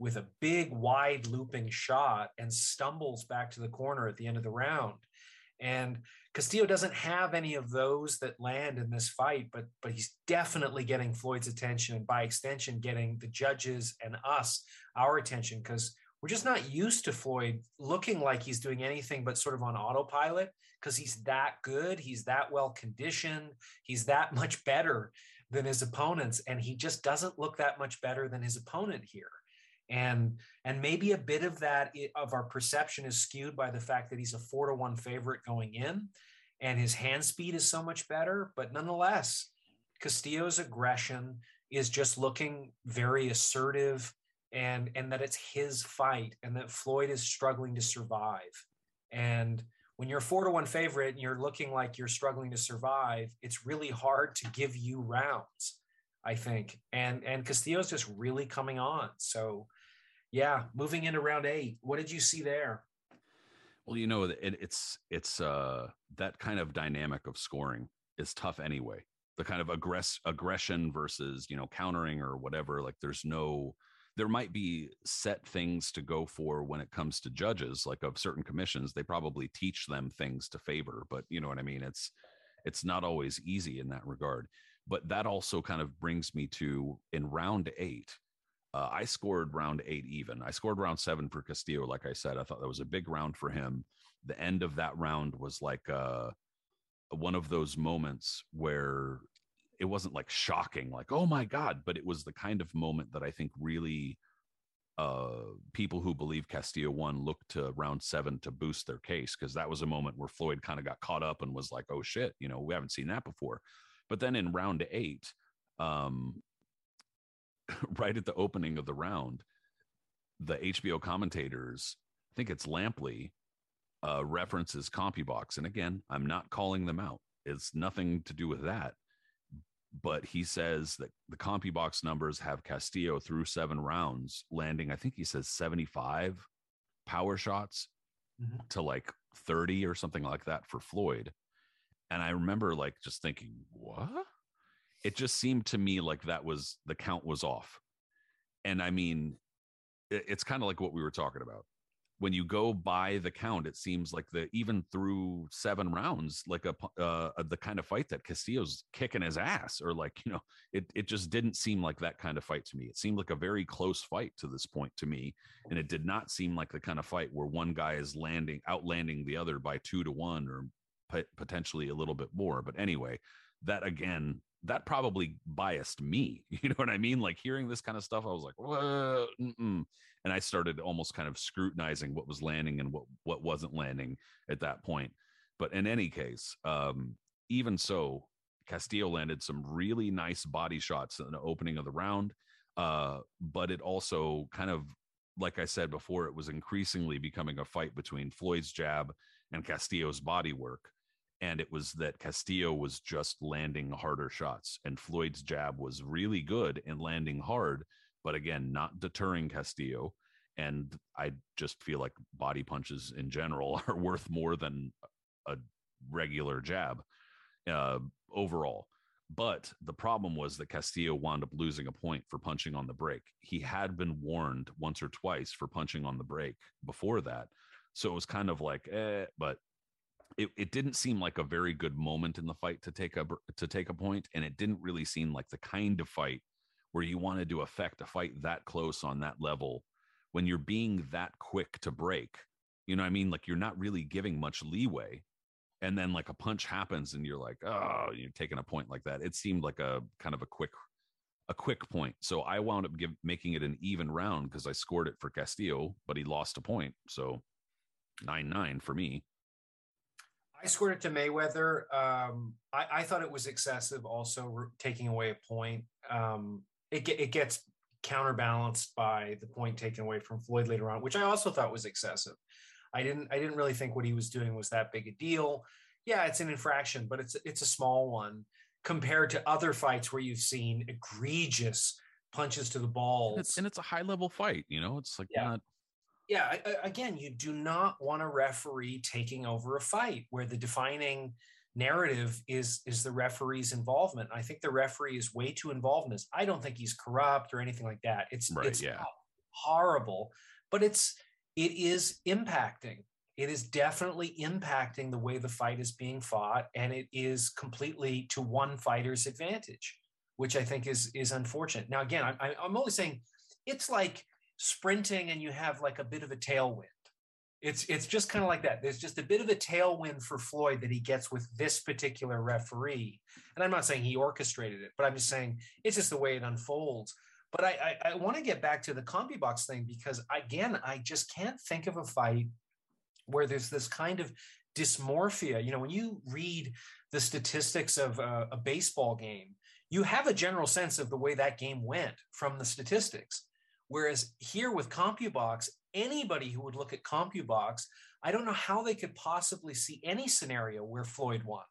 with a big wide looping shot and stumbles back to the corner at the end of the round. And Castillo doesn't have any of those that land in this fight, but he's definitely getting Floyd's attention, and by extension, getting the judges and our attention, because we're just not used to Floyd looking like he's doing anything but sort of on autopilot, because he's that good. He's that well conditioned. He's that much better than his opponents. And he just doesn't look that much better than his opponent here. And maybe a bit of that of our perception is skewed by the fact that he's a 4-1 favorite going in, and his hand speed is so much better. But nonetheless, Castillo's aggression is just looking very assertive, and that it's his fight, and that Floyd is struggling to survive. And when you're a 4-1 favorite and you're looking like you're struggling to survive, it's really hard to give you rounds, I think. And Castillo's just really coming on. So yeah, moving into round 8, what did you see there? Well, you know, it's that kind of dynamic of scoring is tough anyway. The kind of aggression versus, you know, countering or whatever. Like there might be set things to go for when it comes to judges, like of certain commissions, they probably teach them things to favor, but you know what I mean? It's not always easy in that regard. But that also kind of brings me to, in round 8, I scored round 8 even. I scored round 7 for Castillo. Like I said, I thought that was a big round for him. The end of that round was like one of those moments where it wasn't like shocking, like, oh my God, but it was the kind of moment that I think really people who believe Castillo won look to round 7 to boost their case, because that was a moment where Floyd kind of got caught up and was like, oh shit, you know, we haven't seen that before. But then in round 8, right at the opening of the round, the HBO commentators, I think it's Lampley, references CompuBox. And again, I'm not calling them out. It's nothing to do with that. But he says that the CompuBox numbers have Castillo through 7 rounds landing, I think he says 75 power shots to like 30 or something like that for Floyd. And I remember like just thinking, what? It just seemed to me like that was the count was off. And I mean, it's kind of like what we were talking about. when you go by the count, it seems like the even through 7 rounds, like the kind of fight that Castillo's kicking his ass, or like, you know, it just didn't seem like that kind of fight to me. It seemed like a very close fight to this point to me. And it did not seem like the kind of fight where one guy is outlanding the other by 2 to 1 or potentially a little bit more. But anyway, that probably biased me. You know what I mean? Like hearing this kind of stuff, I was like, whoa, mm-mm. And I started almost kind of scrutinizing what was landing and what wasn't landing at that point. But in any case, even so, Castillo landed some really nice body shots in the opening of the round. But it also kind of, like I said before, it was increasingly becoming a fight between Floyd's jab and Castillo's body work. And it was that Castillo was just landing harder shots, and Floyd's jab was really good in landing hard, but again, not deterring Castillo. And I just feel like body punches in general are worth more than a regular jab overall. But the problem was that Castillo wound up losing a point for punching on the break. He had been warned once or twice for punching on the break before that. So it was kind of like, but it didn't seem like a very good moment in the fight to take a point. And it didn't really seem like the kind of fight where you wanted to affect a fight that close on that level when you're being that quick to break. You know what I mean? Like you're not really giving much leeway. And then like a punch happens and you're like, oh, you're taking a point like that. It seemed like a kind of a quick point. So I wound up making it an even round because I scored it for Castillo, but he lost a point. So 9-9 for me. I scored it to Mayweather. I thought it was excessive, also taking away a point. It gets counterbalanced by the point taken away from Floyd later on, which I also thought was excessive. I didn't really think what he was doing was that big a deal. Yeah, it's an infraction, but it's a small one compared to other fights where you've seen egregious punches to the balls. And it's a high level fight, you know. It's like, yeah. Not. Yeah, again, you do not want a referee taking over a fight where the defining narrative is the referee's involvement. I think the referee is way too involved in this. I don't think he's corrupt or anything like that. It's horrible, but it is impacting. It is definitely impacting the way the fight is being fought, and it is completely to one fighter's advantage, which I think is unfortunate. Now, again, I'm only saying it's like sprinting and you have like a bit of a tailwind. It's just kind of like that. There's just a bit of a tailwind for Floyd that he gets with this particular referee. And I'm not saying he orchestrated it, but I'm just saying it's just the way it unfolds. But I want to get back to the CompuBox thing because, again, I just can't think of a fight where there's this kind of dysmorphia. You know, when you read the statistics of a baseball game, you have a general sense of the way that game went from the statistics. Whereas here with CompuBox, anybody who would look at CompuBox, I don't know how they could possibly see any scenario where Floyd won.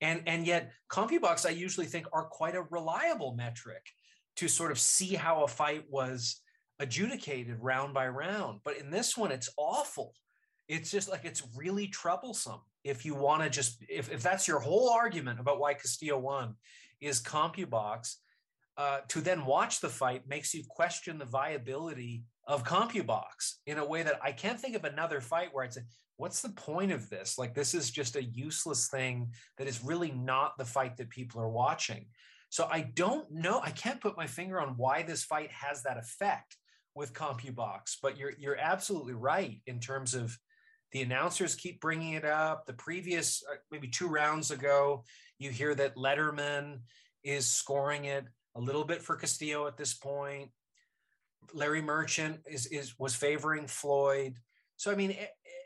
And yet CompuBox, I usually think, are quite a reliable metric to sort of see how a fight was adjudicated round by round. But in this one, it's awful. It's just like, it's really troublesome. If you want to just, if that's your whole argument about why Castillo won is CompuBox, to then watch the fight makes you question the viability of CompuBox in a way that I can't think of another fight where I'd say, what's the point of this? Like, this is just a useless thing that is really not the fight that people are watching. So I don't know. I can't put my finger on why this fight has that effect with CompuBox, but you're absolutely right in terms of the announcers keep bringing it up. The previous, maybe 2 rounds ago, you hear that Lederman is scoring it a little bit for Castillo at this point. Larry Merchant was favoring Floyd. So, I mean,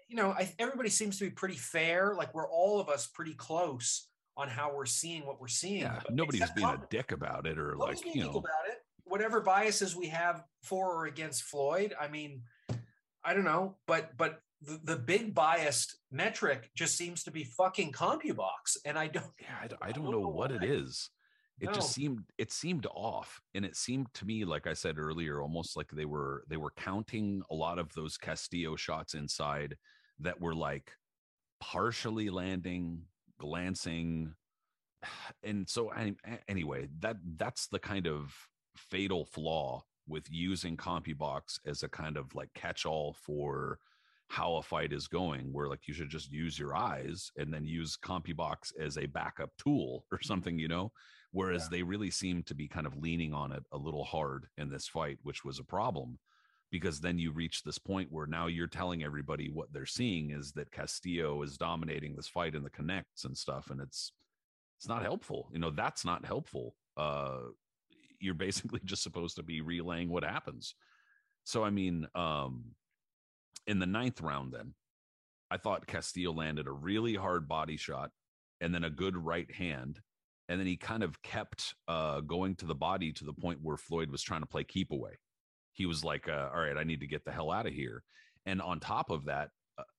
you know, everybody seems to be pretty fair. Like, we're all of us pretty close on how we're seeing what we're seeing. Yeah, nobody's being a dick about it or like, you know. About it. Whatever biases we have for or against Floyd, I mean, I don't know. But the big biased metric just seems to be fucking CompuBox. And I don't know what it is. It seemed off, and it seemed to me, like I said earlier, almost like they were counting a lot of those Castillo shots inside that were like partially landing, glancing, and so anyway, that's the kind of fatal flaw with using CompuBox as a kind of like catch-all for how a fight is going, where like you should just use your eyes and then use CompuBox as a backup tool or something, you know, whereas they really seem to be kind of leaning on it a little hard in this fight, which was a problem, because then you reach this point where now you're telling everybody what they're seeing is that Castillo is dominating this fight in the connects and stuff. And it's not helpful. You know, that's not helpful. You're basically just supposed to be relaying what happens. So, I mean, in the ninth round, then I thought Castillo landed a really hard body shot and then a good right hand. And then he kind of kept going to the body to the point where Floyd was trying to play keep away. He was like, all right, I need to get the hell out of here. And on top of that,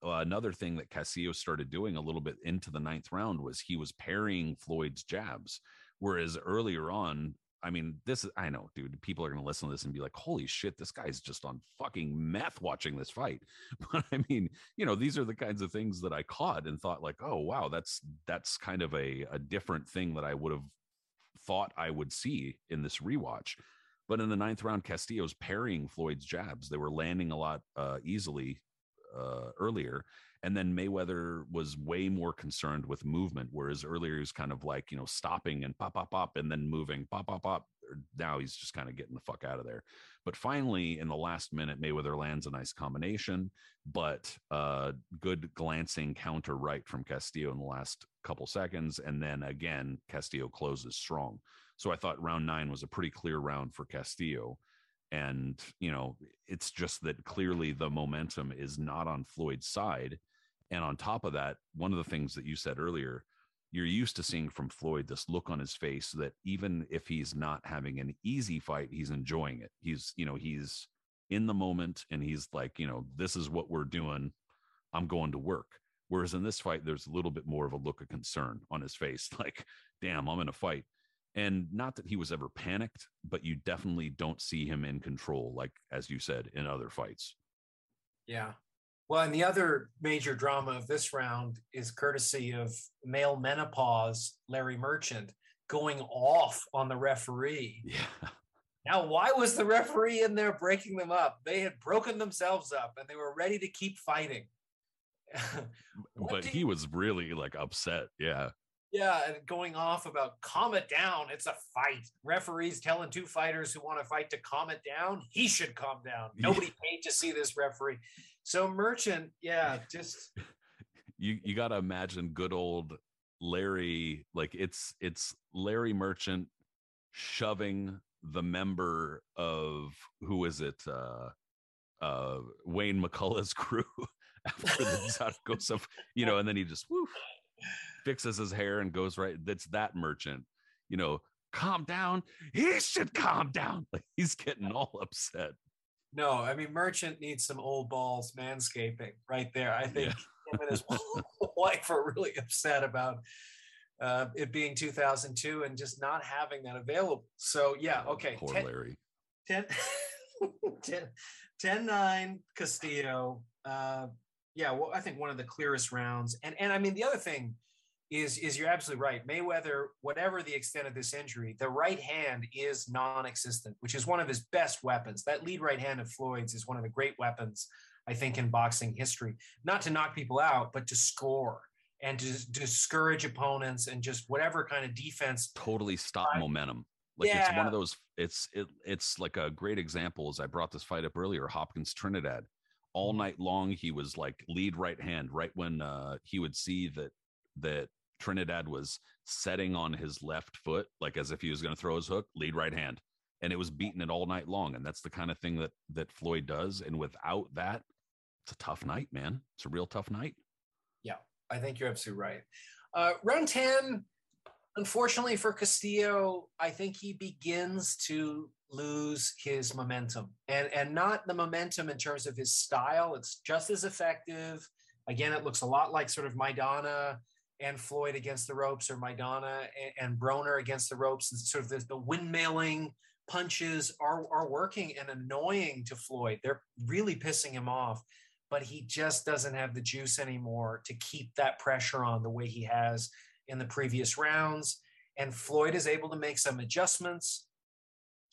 another thing that Castillo started doing a little bit into the ninth round was he was parrying Floyd's jabs. Whereas earlier on, I mean, this is, I know, dude, people are going to listen to this and be like, holy shit, this guy's just on fucking meth watching this fight. But I mean, you know, these are the kinds of things that I caught and thought like, oh, wow, that's kind of a different thing that I would have thought I would see in this rewatch. But in the ninth round, Castillo's parrying Floyd's jabs. They were landing a lot easily earlier. And then Mayweather was way more concerned with movement, whereas earlier he was kind of like, you know, stopping and pop, pop, pop, and then moving, pop, pop, pop. Now he's just kind of getting the fuck out of there. But finally, in the last minute, Mayweather lands a nice combination, but good glancing counter right from Castillo in the last couple seconds. And then again, Castillo closes strong. So I thought round nine was a pretty clear round for Castillo. And, you know, it's just that clearly the momentum is not on Floyd's side. And on top of that, one of the things that you said earlier, you're used to seeing from Floyd this look on his face that even if he's not having an easy fight, he's enjoying it. He's, you know, he's in the moment and he's like, you know, this is what we're doing. I'm going to work. Whereas in this fight, there's a little bit more of a look of concern on his face. Like, damn, I'm in a fight. And not that he was ever panicked, but you definitely don't see him in control, like, as you said, in other fights. Yeah. Well, and the other major drama of this round is courtesy of male menopause, Larry Merchant, going off on the referee. Yeah. Now, why was the referee in there breaking them up? They had broken themselves up and they were ready to keep fighting. But he was really like upset. Yeah. Yeah. And going off about calm it down. It's a fight. Referees telling two fighters who want to fight to calm it down. He should calm down. Nobody paid to see this referee. So Merchant. Yeah. Just you got to imagine good old Larry. Like it's Larry Merchant shoving the member of, who is it? Wayne McCullough's crew after the shot goes up, you know, and then he just woof. Fixes his hair and goes right. That's that Merchant, you know, calm down. He should calm down. Like he's getting all upset. No, I mean, Merchant needs some old balls manscaping right there. I think him and his wife are really upset about it being 2002 and just not having that available. So yeah. Okay. Poor Larry. 10-9 Castillo. Yeah, well, I think one of the clearest rounds. And I mean, the other thing is you're absolutely right. Mayweather, whatever the extent of this injury, the right hand is non-existent, which is one of his best weapons. That lead right hand of Floyd's is one of the great weapons, I think, in boxing history. Not to knock people out, but to score and to discourage opponents and just whatever kind of defense. Totally stop momentum. Like it's one of those, it's like a great example is I brought this fight up earlier, Hopkins Trinidad. All night long, he was like lead right hand, right when he would see that Trinidad was setting on his left foot, like as if he was going to throw his hook, lead right hand. And it was beating it all night long. And that's the kind of thing that Floyd does. And without that, it's a tough night, man. It's a real tough night. Yeah, I think you're absolutely right. Round 10, unfortunately for Castillo, I think he begins to lose his momentum and not the momentum in terms of his style. It's just as effective. Again, it looks a lot like sort of Maidana and Floyd against the ropes, or Maidana and Broner against the ropes, and sort of the windmailing punches are working and annoying to Floyd. They're really pissing him off, but he just doesn't have the juice anymore to keep that pressure on the way he has in the previous rounds. And Floyd is able to make some adjustments.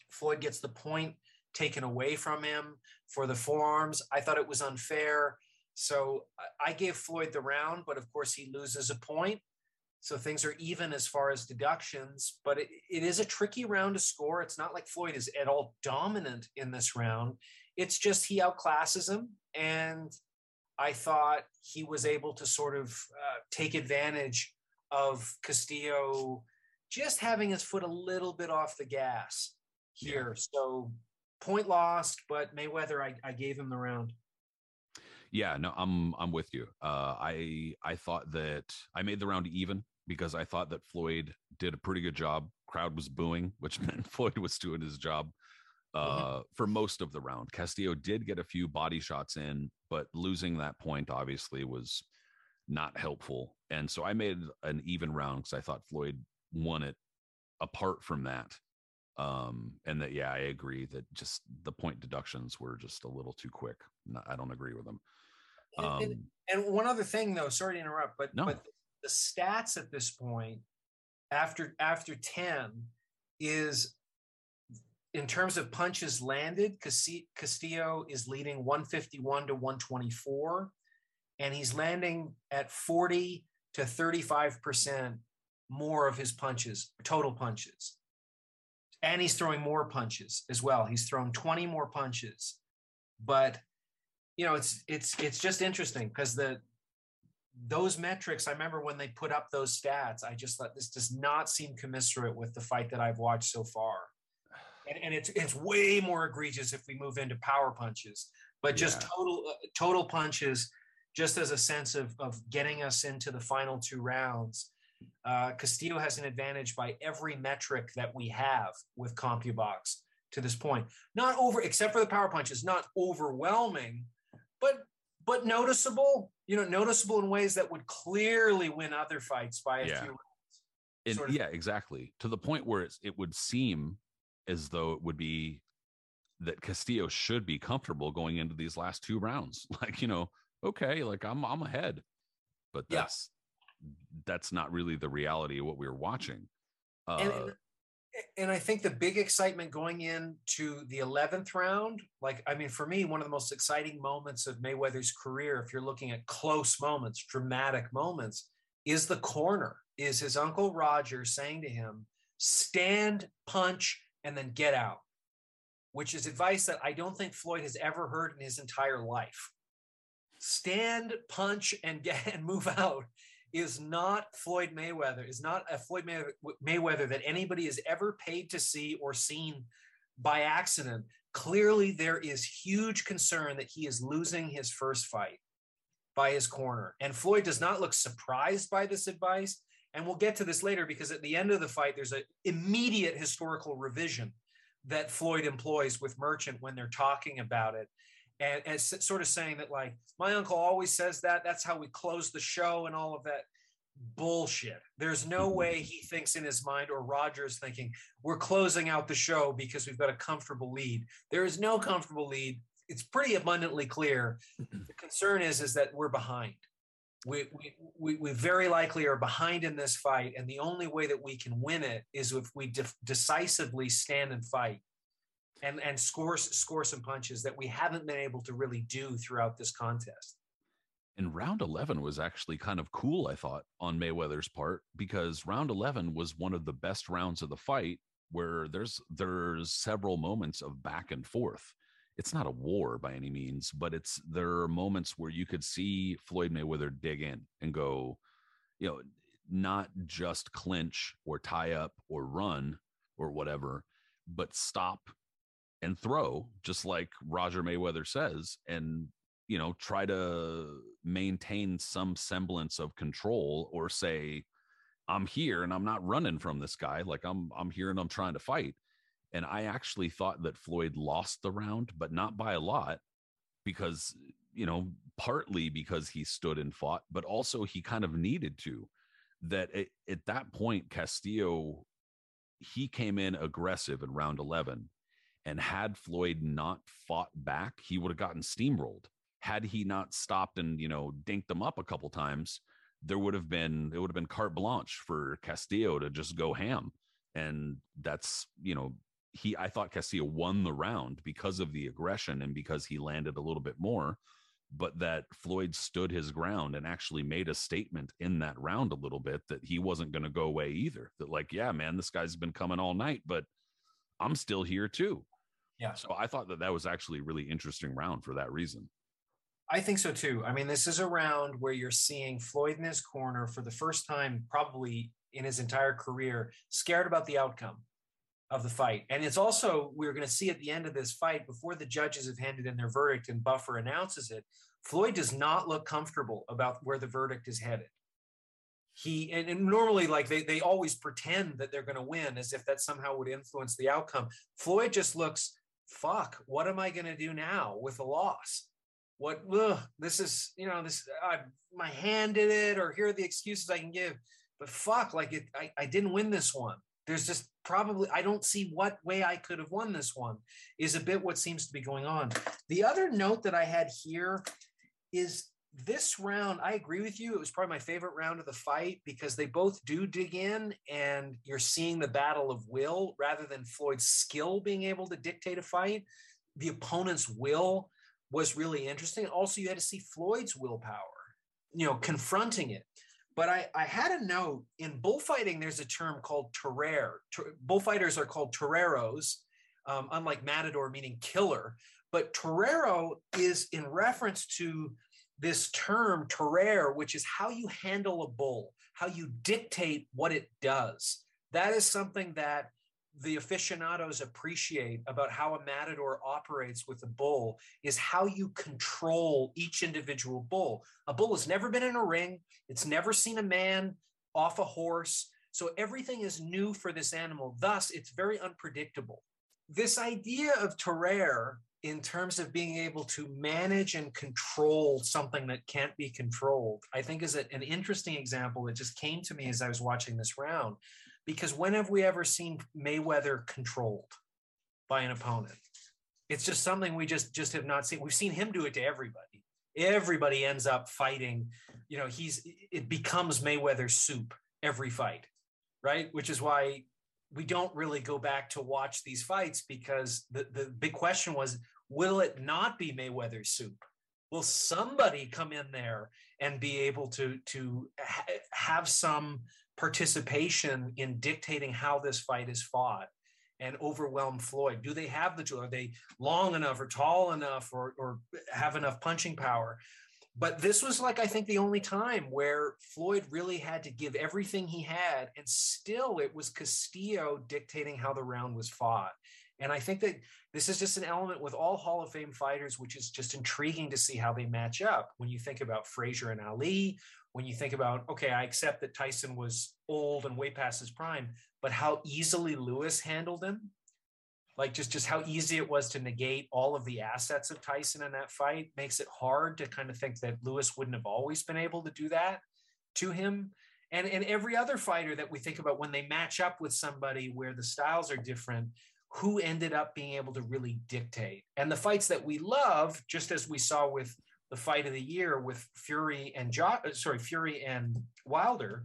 Floyd gets the point taken away from him for the forearms. I thought it was unfair. So I gave Floyd the round, but of course he loses a point. So things are even as far as deductions, but it is a tricky round to score. It's not like Floyd is at all dominant in this round. It's just he outclasses him. And I thought he was able to sort of take advantage of Castillo just having his foot a little bit off the gas here. Yeah. So point lost, but Mayweather, I gave him the round. Yeah, no, I'm with you. I thought that I made the round even because I thought that Floyd did a pretty good job. Crowd was booing, which meant Floyd was doing his job for most of the round. Castillo did get a few body shots in, but losing that point obviously was not helpful. And so I made an even round because I thought Floyd won it apart from that. And that, yeah, I agree that just the point deductions were just a little too quick. No, I don't agree with them. And one other thing though, sorry to interrupt, but the stats at this point after 10 is in terms of punches landed, Castillo is leading 151 to 124, and he's landing at 40 to 35% more of his punches, total punches. And he's throwing more punches as well. He's thrown 20 more punches, but you know, it's just interesting because those metrics, I remember when they put up those stats, I just thought this does not seem commensurate with the fight that I've watched so far. And it's way more egregious if we move into power punches, but just total punches, just as a sense of getting us into the final two rounds. Castillo has an advantage by every metric that we have with CompuBox to this point. Not over, except for the power punches, not overwhelming, but noticeable. You know, noticeable in ways that would clearly win other fights by a few rounds. Exactly. To the point where it would seem as though it would be that Castillo should be comfortable going into these last two rounds. Like, you know, okay, like I'm ahead, but that's. Yeah. That's not really the reality of what we were watching. And I think the big excitement going into the 11th round, like, I mean, for me, one of the most exciting moments of Mayweather's career, if you're looking at close moments, dramatic moments, is the corner, is his uncle Roger saying to him, stand, punch, and then get out, which is advice that I don't think Floyd has ever heard in his entire life. Stand, punch, and move out. is not a Floyd Mayweather that anybody is ever paid to see or seen by accident. Clearly, there is huge concern that he is losing his first fight by his corner. And Floyd does not look surprised by this advice. And we'll get to this later because at the end of the fight, there's an immediate historical revision that Floyd employs with Merchant when they're talking about it. And sort of saying that, like, my uncle always says that, that's how we close the show and all of that bullshit. There's no way he thinks in his mind, or Roger's thinking, we're closing out the show because we've got a comfortable lead. There is no comfortable lead. It's pretty abundantly clear. The concern is that we're behind. We very likely are behind in this fight. And the only way that we can win it is if we decisively stand and fight. And score some punches that we haven't been able to really do throughout this contest. And round 11 was actually kind of cool, I thought, on Mayweather's part, because round 11 was one of the best rounds of the fight where there's several moments of back and forth. It's not a war by any means, but there are moments where you could see Floyd Mayweather dig in and go, you know, not just clinch or tie up or run or whatever, but stop and throw, just like Roger Mayweather says, and, you know, try to maintain some semblance of control, or say, I'm here and I'm not running from this guy. Like, I'm here and I'm trying to fight. And I actually thought that Floyd lost the round, but not by a lot, because, you know, partly because he stood and fought, but also he kind of needed to. That at that point, Castillo, he came in aggressive in round 11. And had Floyd not fought back, he would have gotten steamrolled. Had he not stopped and, you know, dinked him up a couple times, it would have been carte blanche for Castillo to just go ham. And that's, you know, I thought Castillo won the round because of the aggression and because he landed a little bit more. but that Floyd stood his ground and actually made a statement in that round a little bit that he wasn't going to go away either. That like, yeah, man, this guy's been coming all night, but I'm still here too. Yeah. So I thought that that was actually a really interesting round for that reason. I think so too. I mean, this is a round where you're seeing Floyd in his corner for the first time, probably in his entire career, scared about the outcome of the fight. And it's also, we're going to see at the end of this fight, before the judges have handed in their verdict and Buffer announces it, Floyd does not look comfortable about where the verdict is headed. He, and normally like they always pretend that they're going to win as if that somehow would influence the outcome. Floyd just looks, fuck, what am I going to do now with a loss? What, ugh, this is, you know, this, my hand did it, or here are the excuses I can give, but fuck, like it, I didn't win this one. There's just probably, I don't see what way I could have won this one, is a bit what seems to be going on. The other note that I had here is this round, I agree with you. It was probably my favorite round of the fight because they both do dig in and you're seeing the battle of will rather than Floyd's skill being able to dictate a fight. The opponent's will was really interesting. Also, you had to see Floyd's willpower, you know, confronting it. But I had a note in bullfighting, there's a term called torero. Bullfighters are called toreros, unlike matador, meaning killer. But torero is in reference to this term torero, which is how you handle a bull, how you dictate what it does. That is something that the aficionados appreciate about how a matador operates with a bull, is how you control each individual bull. A bull has never been in a ring. It's never seen a man off a horse. So everything is new for this animal. Thus, it's very unpredictable. This idea of torero in terms of being able to manage and control something that can't be controlled, I think is an interesting example that just came to me as I was watching this round, because when have we ever seen Mayweather controlled by an opponent? It's just something we just have not seen. We've seen him do it to everybody. Everybody ends up fighting. You know, it becomes Mayweather soup every fight, right? Which is why we don't really go back to watch these fights, because the big question was, will it not be Mayweather's soup? Will somebody come in there and be able to have some participation in dictating how this fight is fought and overwhelm Floyd? Do they have the tool? Are they long enough or tall enough or have enough punching power? But this was like, I think, the only time where Floyd really had to give everything he had, and still it was Castillo dictating how the round was fought. And I think that this is just an element with all Hall of Fame fighters, which is just intriguing to see how they match up. When you think about Frazier and Ali, when you think about, okay, I accept that Tyson was old and way past his prime, but how easily Lewis handled him. Like just how easy it was to negate all of the assets of Tyson in that fight makes it hard to kind of think that Lewis wouldn't have always been able to do that to him. And every other fighter that we think about when they match up with somebody where the styles are different, who ended up being able to really dictate. And the fights that we love, just as we saw with the fight of the year with Fury and Wilder,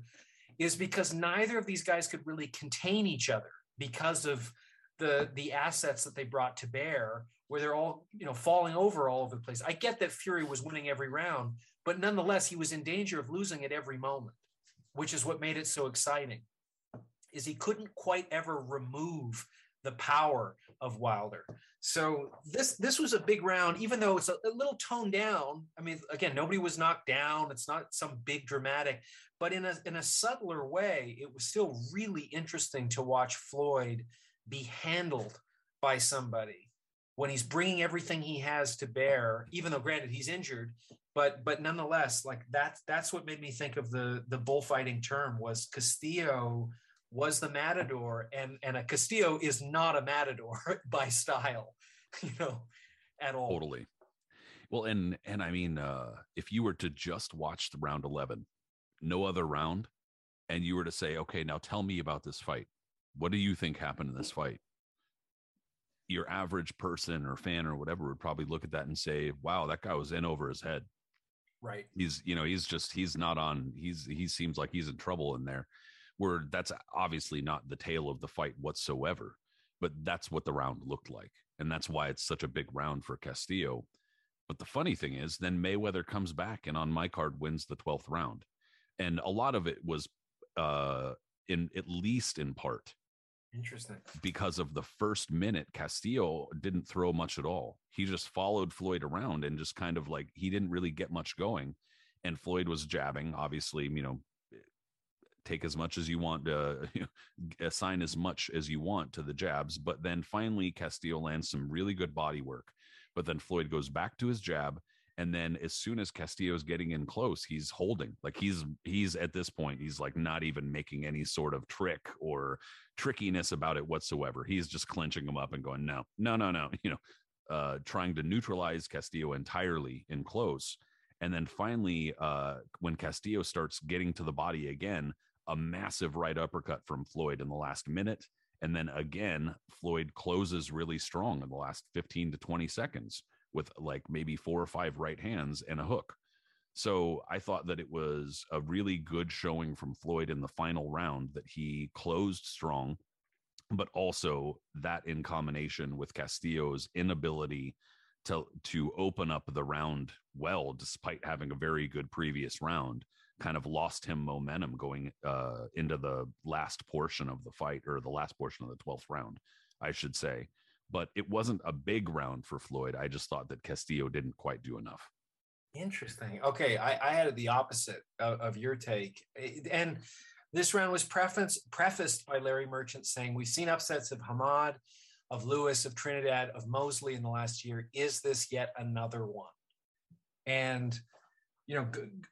is because neither of these guys could really contain each other because of the assets that they brought to bear, where they're all, you know, falling over all over the place. I get that Fury was winning every round, but nonetheless, he was in danger of losing at every moment, which is what made it so exciting, is he couldn't quite ever remove the power of Wilder. So this was a big round, even though it's a little toned down. I mean, again, nobody was knocked down. It's not some big dramatic, but in a subtler way, it was still really interesting to watch Floyd be handled by somebody when he's bringing everything he has to bear, even though granted he's injured, but nonetheless, like that's what made me think of the bullfighting term, was Castillo was the matador, and a Castillo is not a matador by style, you know, at all. Totally. Well, and I mean, if you were to just watch the round 11, no other round, and you were to say, okay, now tell me about this fight. What do you think happened in this fight? Your average person or fan or whatever would probably look at that and say, wow, that guy was in over his head. Right. He's, you know, he's not on, he seems like he's in trouble in there, where that's obviously not the tale of the fight whatsoever, but that's what the round looked like. And that's why it's such a big round for Castillo. But the funny thing is, then Mayweather comes back and on my card wins the 12th round. And a lot of it was in at least in part. Interesting. Because of the first minute, Castillo didn't throw much at all. He just followed Floyd around and just kind of like he didn't really get much going. And Floyd was jabbing, obviously, you know, take as much as you want, you know, assign as much as you want to the jabs. But then finally, Castillo lands some really good body work. But then Floyd goes back to his jab. And then as soon as Castillo is getting in close, he's holding, like he's at this point, he's like not even making any sort of trick or trickiness about it whatsoever. He's just clinching him up and going, no, no, no, no. You know, trying to neutralize Castillo entirely in close. And then finally, when Castillo starts getting to the body again, a massive right uppercut from Floyd in the last minute. And then again, Floyd closes really strong in the last 15 to 20 seconds with like maybe 4 or 5 right hands and a hook. So I thought that it was a really good showing from Floyd in the final round, that he closed strong, but also that in combination with Castillo's inability to open up the round well, despite having a very good previous round, kind of lost him momentum going into the last portion of the fight, or the last portion of the 12th round, I should say. But it wasn't a big round for Floyd. I just thought that Castillo didn't quite do enough. Interesting. Okay, I had the opposite of your take. And this round was prefaced by Larry Merchant saying, we've seen upsets of Hamad, of Lewis, of Trinidad, of Mosley in the last year. Is this yet another one? And, you know,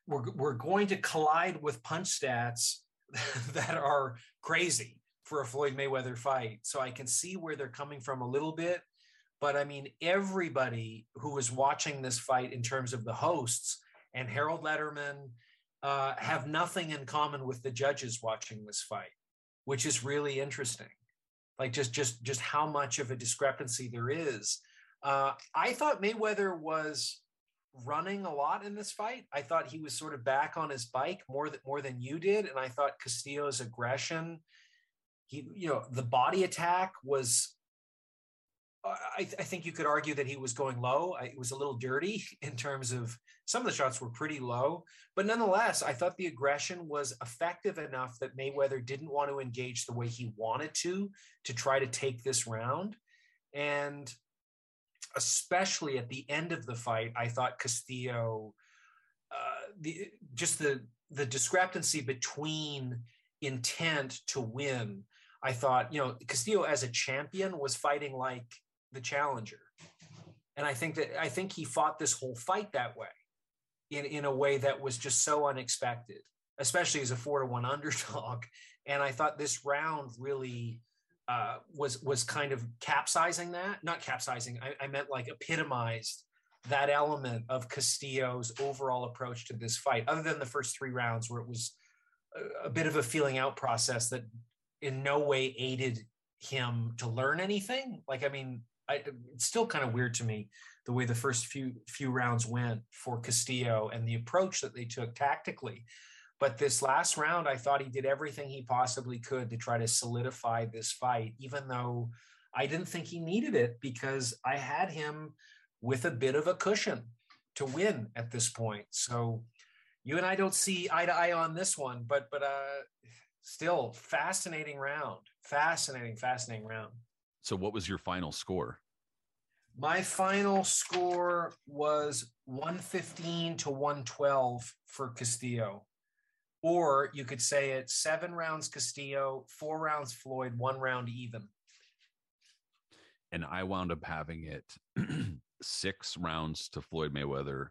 we're going to collide with punch stats that are crazy for a Floyd Mayweather fight. So I can see where they're coming from a little bit. But I mean, everybody who was watching this fight in terms of the hosts and Harold Lederman have nothing in common with the judges watching this fight, which is really interesting. Like just how much of a discrepancy there is. I thought Mayweather was running a lot in this fight. I thought he was sort of back on his bike more than you did. And I thought Castillo's aggression, the body attack was, I think you could argue that he was going low. It was a little dirty in terms of some of the shots were pretty low, but nonetheless, I thought the aggression was effective enough that Mayweather didn't want to engage the way he wanted to try to take this round. And especially at the end of the fight, I thought Castillo, the discrepancy between intent to win. I thought, you know, Castillo as a champion was fighting like the challenger. And I think he fought this whole fight that way in a way that was just so unexpected, especially as a 4-1 underdog. And I thought this round really was kind of capsizing that, not capsizing. I meant like epitomized that element of Castillo's overall approach to this fight, other than the first 3 rounds where it was a bit of a feeling out process that in no way aided him to learn anything. Like, I mean, it's still kind of weird to me the way the first few rounds went for Castillo and the approach that they took tactically. But this last round, I thought he did everything he possibly could to try to solidify this fight, even though I didn't think he needed it, because I had him with a bit of a cushion to win at this point. So you and I don't see eye to eye on this one, but still fascinating round. Fascinating round. So what was your final score? My final score was 115 to 112 for Castillo. Or you could say it's 7 rounds Castillo, 4 rounds Floyd, 1 round even. And I wound up having it 6 rounds to Floyd Mayweather,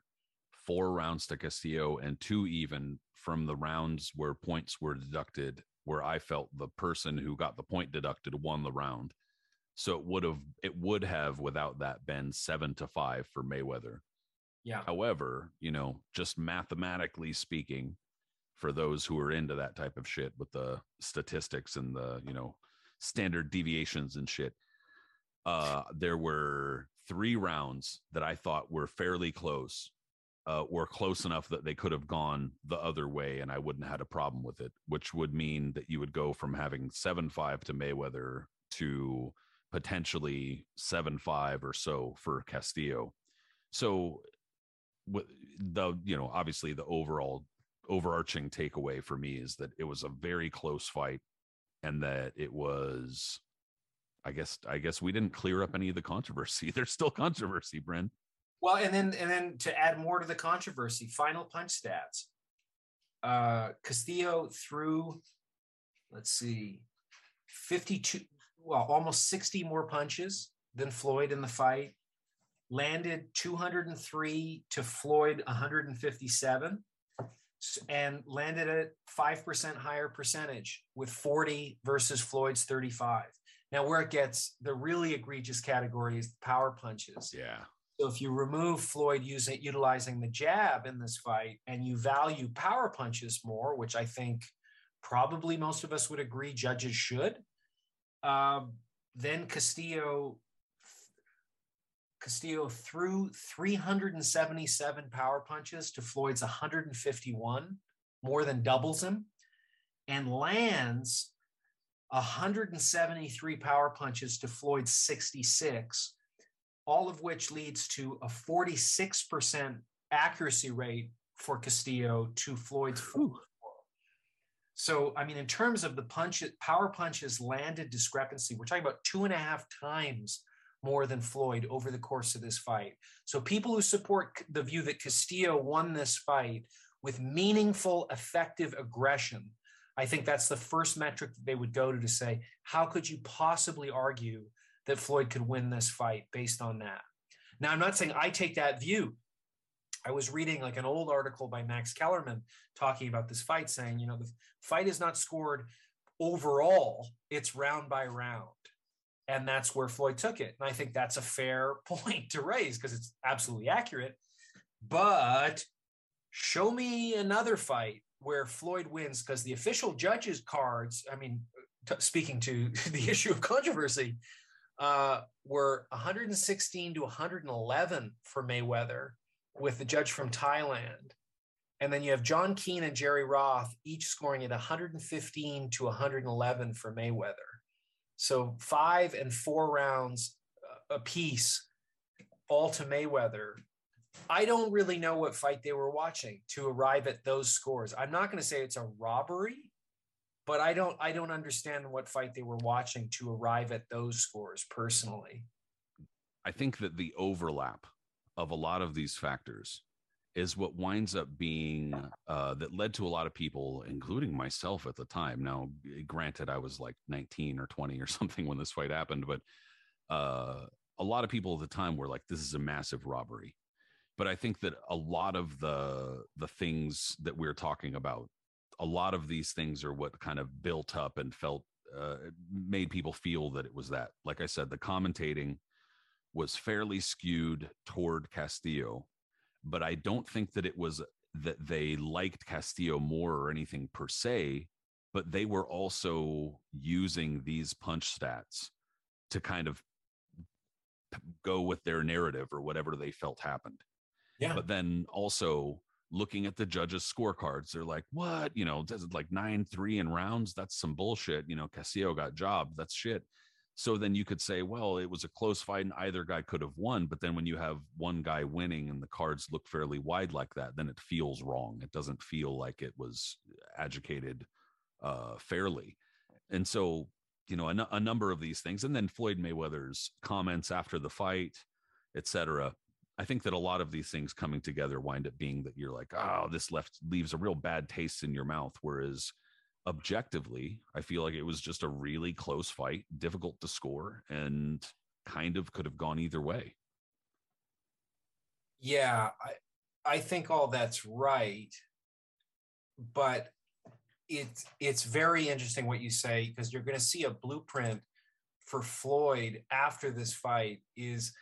4 rounds to Castillo, and 2 even from the rounds where points were deducted, where I felt the person who got the point deducted won the round. So it would have without that been 7-5 for Mayweather. Yeah. However, you know, just mathematically speaking, for those who are into that type of shit with the statistics and the, you know, standard deviations and shit, there were 3 rounds that I thought were fairly close. Were close enough that they could have gone the other way and I wouldn't have had a problem with it, which would mean that you would go from having 7-5 to Mayweather to potentially 7-5 or so for Castillo. So the, you know, obviously the overarching takeaway for me is that it was a very close fight, and that it was, I guess we didn't clear up any of the controversy. There's still controversy, Bryn. Well, and then to add more to the controversy, final punch stats. Castillo threw, let's see, 52, well, almost 60 more punches than Floyd in the fight. Landed 203 to Floyd 157, and landed at 5% higher percentage with 40 versus Floyd's 35. Now, where it gets the really egregious category is the power punches. Yeah. So if you remove Floyd utilizing the jab in this fight, and you value power punches more, which I think probably most of us would agree judges should, then Castillo threw 377 power punches to Floyd's 151, more than doubles him, and lands 173 power punches to Floyd's 66, all of which leads to a 46% accuracy rate for Castillo to Floyd's 44. So, I mean, in terms of the power punches landed discrepancy, we're talking about 2.5 times more than Floyd over the course of this fight. So people who support the view that Castillo won this fight with meaningful, effective aggression, I think that's the first metric that they would go to say, how could you possibly argue that Floyd could win this fight based on that? Now, I'm not saying I take that view. I was reading like an old article by Max Kellerman talking about this fight, saying, you know, the fight is not scored overall, it's round by round. And that's where Floyd took it. And I think that's a fair point to raise because it's absolutely accurate. But show me another fight where Floyd wins, because the official judges' cards, I mean, speaking to the issue of controversy, were 116 to 111 for Mayweather with the judge from Thailand. And then you have John Keane and Jerry Roth each scoring at 115 to 111 for Mayweather. So 5 and 4 rounds apiece, all to Mayweather. I don't really know what fight they were watching to arrive at those scores. I'm not going to say it's a robbery, but I don't understand what fight they were watching to arrive at those scores personally. I think that the overlap of a lot of these factors is what winds up being that led to a lot of people, including myself at the time. Now, granted, I was like 19 or 20 or something when this fight happened, but a lot of people at the time were like, this is a massive robbery. But I think that a lot of the things that we're talking about, a lot of these things are what kind of built up and felt, made people feel that it was that. Like I said, the commentating was fairly skewed toward Castillo, but I don't think that it was that they liked Castillo more or anything per se, but they were also using these punch stats to kind of go with their narrative or whatever they felt happened. Yeah. But then also looking at the judges' scorecards, they're like, what? You know, does it like 9-3 in rounds? That's some bullshit. You know, Castillo got jobbed. That's shit. So then you could say, well, it was a close fight and either guy could have won. But then when you have one guy winning and the cards look fairly wide like that, then it feels wrong. It doesn't feel like it was adjudicated fairly. And so, you know, a number of these things. And then Floyd Mayweather's comments after the fight, et cetera. I think that a lot of these things coming together wind up being that you're like, oh, this leaves a real bad taste in your mouth. Whereas objectively, I feel like it was just a really close fight, difficult to score, and kind of could have gone either way. Yeah, I think all that's right. But it's very interesting what you say, because you're going to see a blueprint for Floyd after this fight is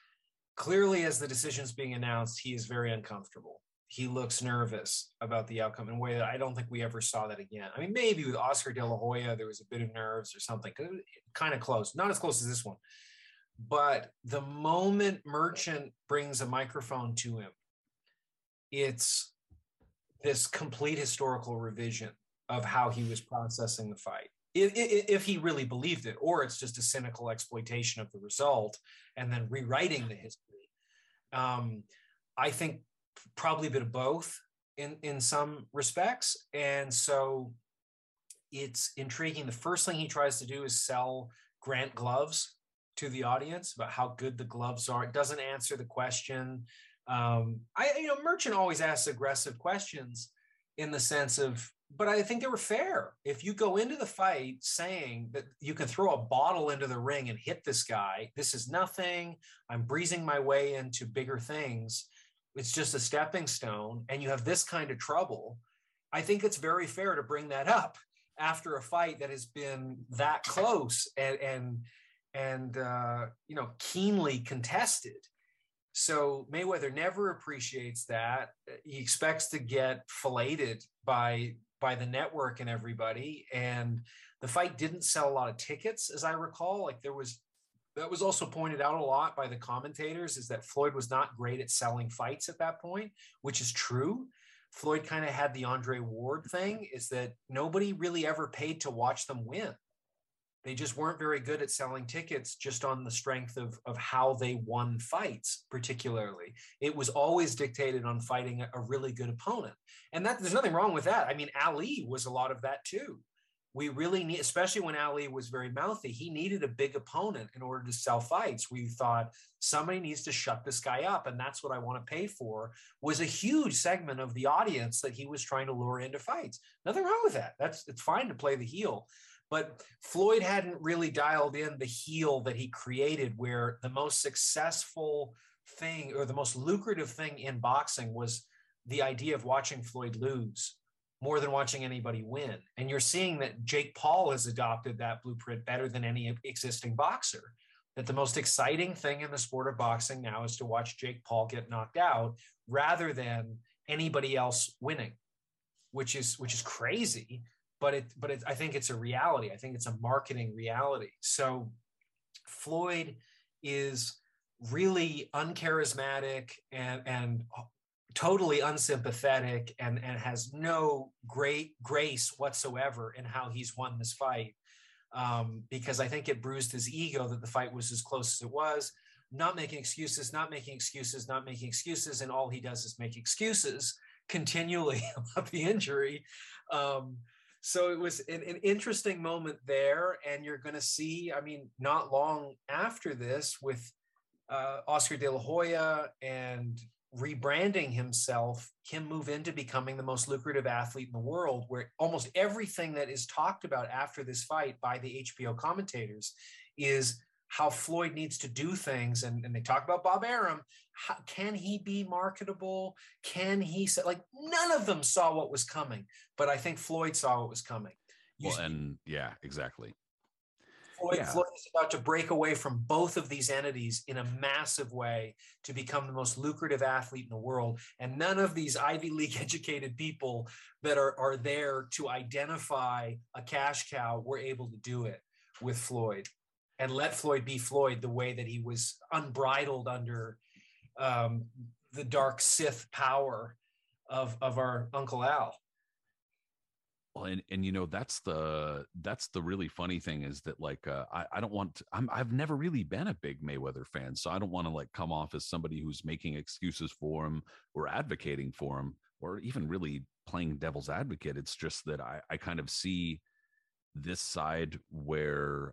clearly, as the decision's being announced, he is very uncomfortable. He looks nervous about the outcome in a way that I don't think we ever saw that again. I mean, maybe with Oscar De La Hoya, there was a bit of nerves or something, kind of close, not as close as this one. But the moment Merchant brings a microphone to him, it's this complete historical revision of how he was processing the fight. If he really believed it, or it's just a cynical exploitation of the result and then rewriting the history. I think probably a bit of both in some respects. And so it's intriguing. The first thing he tries to do is sell Grant gloves to the audience about how good the gloves are. It doesn't answer the question. Merchant always asks aggressive questions in the sense of, but I think they were fair. If you go into the fight saying that you can throw a bottle into the ring and hit this guy, this is nothing. I'm breezing my way into bigger things. It's just a stepping stone, and you have this kind of trouble. I think it's very fair to bring that up after a fight that has been that close and keenly contested. So Mayweather never appreciates that. He expects to get filleted by the network and everybody. And the fight didn't sell a lot of tickets, as I recall. Like that was also pointed out a lot by the commentators, is that Floyd was not great at selling fights at that point, which is true. Floyd kind of had the Andre Ward thing, is that nobody really ever paid to watch them win. They just weren't very good at selling tickets just on the strength of how they won fights, particularly. It was always dictated on fighting a really good opponent. And that there's nothing wrong with that. I mean, Ali was a lot of that too. We really need, especially when Ali was very mouthy, he needed a big opponent in order to sell fights. We thought somebody needs to shut this guy up, and that's what I want to pay for, was a huge segment of the audience that he was trying to lure into fights. Nothing wrong with that. It's fine to play the heel. But Floyd hadn't really dialed in the heel that he created, where the most successful thing or the most lucrative thing in boxing was the idea of watching Floyd lose more than watching anybody win. And you're seeing that Jake Paul has adopted that blueprint better than any existing boxer, that the most exciting thing in the sport of boxing now is to watch Jake Paul get knocked out rather than anybody else winning, which is crazy. But I think it's a reality. I think it's a marketing reality. So Floyd is really uncharismatic and totally unsympathetic and has no great grace whatsoever in how he's won this fight, because I think it bruised his ego that the fight was as close as it was. Not making excuses, and all he does is make excuses continually about the injury. So it was an interesting moment there, and you're going to see, I mean, not long after this with Oscar De La Hoya and rebranding himself, him move into becoming the most lucrative athlete in the world, where almost everything that is talked about after this fight by the HBO commentators is how Floyd needs to do things. And they talk about Bob Arum. How, can he be marketable? Can he say, like, none of them saw what was coming, but I think Floyd saw what was coming. Floyd is about to break away from both of these entities in a massive way to become the most lucrative athlete in the world. And none of these Ivy League educated people that are there to identify a cash cow were able to do it with Floyd and let Floyd be Floyd the way that he was, unbridled under the dark Sith power of our Uncle Al. Well, and you know, that's the really funny thing is that, like, I've never really been a big Mayweather fan, so I don't want to, like, come off as somebody who's making excuses for him or advocating for him or even really playing devil's advocate. It's just that I kind of see this side where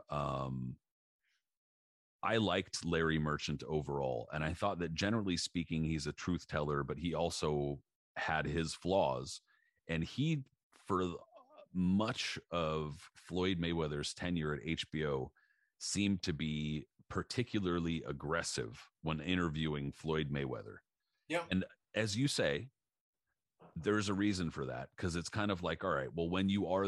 I liked Larry Merchant overall, and I thought that, generally speaking, he's a truth teller, but he also had his flaws, and he, for much of Floyd Mayweather's tenure at HBO, seemed to be particularly aggressive when interviewing Floyd Mayweather. Yeah. And as you say, there's a reason for that, because it's kind of like, all right, well, when you are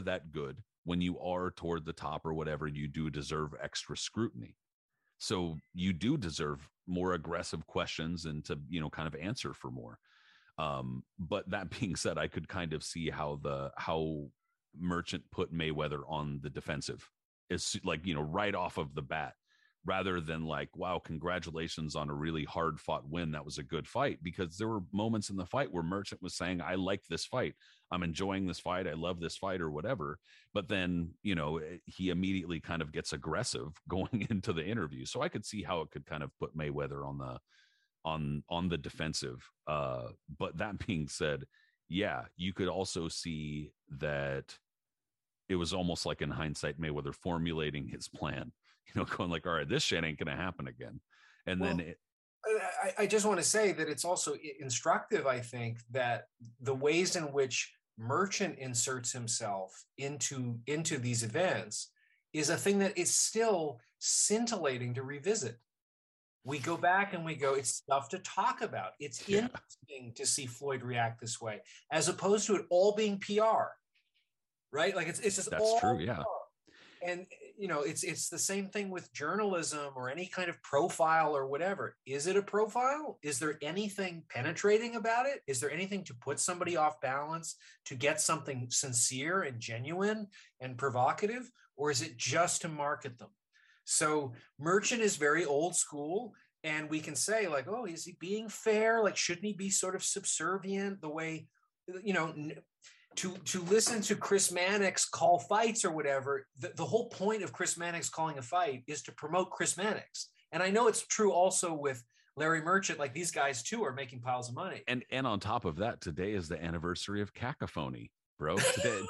that good, when you are toward the top or whatever, you do deserve extra scrutiny. So you do deserve more aggressive questions and to, you know, kind of answer for more. But that being said, I could kind of see how Merchant put Mayweather on the defensive, is like, you know, right off of the bat, rather than like, wow, congratulations on a really hard fought win. That was a good fight, because there were moments in the fight where Merchant was saying, I like this fight. I'm enjoying this fight. I love this fight or whatever. But then, you know, he immediately kind of gets aggressive going into the interview. So I could see how it could kind of put Mayweather on the defensive. But that being said, yeah, you could also see that it was almost like in hindsight, Mayweather formulating his plan, going like, all right, this shit ain't going to happen again. And well, then I just want to say that it's also instructive, I think, that the ways in which Merchant inserts himself into these events is a thing that is still scintillating to revisit. We go back and we go, it's stuff to talk about. It's interesting to see Floyd react this way, as opposed to it all being PR, right? Like it's just that's all true, PR. Yeah. And it's the same thing with journalism or any kind of profile or whatever. Is it a profile? Is there anything penetrating about it? Is there anything to put somebody off balance, to get something sincere and genuine and provocative? Or is it just to market them? So Merchant is very old school, and we can say like, oh, is he being fair? Like, shouldn't he be sort of subservient the way, to listen to Chris Mannix call fights or whatever? The whole point of Chris Mannix calling a fight is to promote Chris Mannix. And I know it's true also with Larry Merchant, like these guys too are making piles of money. And on top of that, today is the anniversary of Cacophony, bro.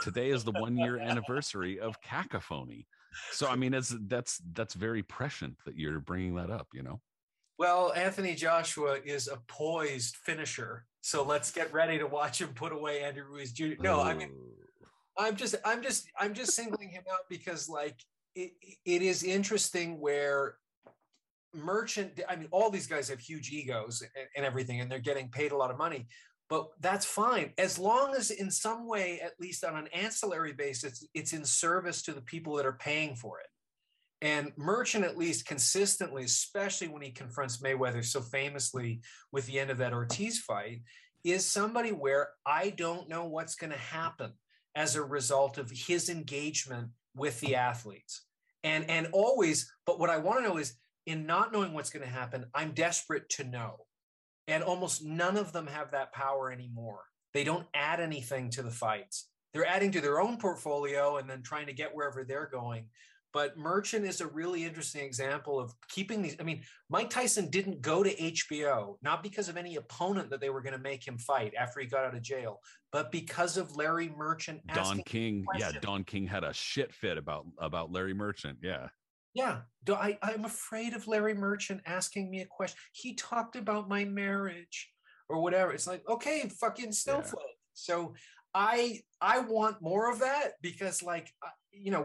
Today is the 1-year anniversary of Cacophony. So, I mean, that's very prescient that you're bringing that up, Well, Anthony Joshua is a poised finisher. So let's get ready to watch him put away Andy Ruiz Jr. No, I mean, I'm just singling him out because like it is interesting where Merchant, I mean, all these guys have huge egos and everything, and they're getting paid a lot of money, but that's fine. As long as in some way, at least on an ancillary basis, it's in service to the people that are paying for it. And Merchant, at least consistently, especially when he confronts Mayweather so famously with the end of that Ortiz fight, is somebody where I don't know what's going to happen as a result of his engagement with the athletes. And always, but what I want to know is, in not knowing what's going to happen, I'm desperate to know. And almost none of them have that power anymore. They don't add anything to the fights. They're adding to their own portfolio and then trying to get wherever they're going. But Merchant is a really interesting example of keeping these. I mean, Mike Tyson didn't go to HBO, not because of any opponent that they were going to make him fight after he got out of jail, but because of Larry Merchant. Don King. Yeah. Don King had a shit fit about Larry Merchant. Yeah. Yeah. I'm afraid of Larry Merchant asking me a question. He talked about my marriage or whatever. It's like, okay, fucking snowflake. Yeah. So I want more of that because like,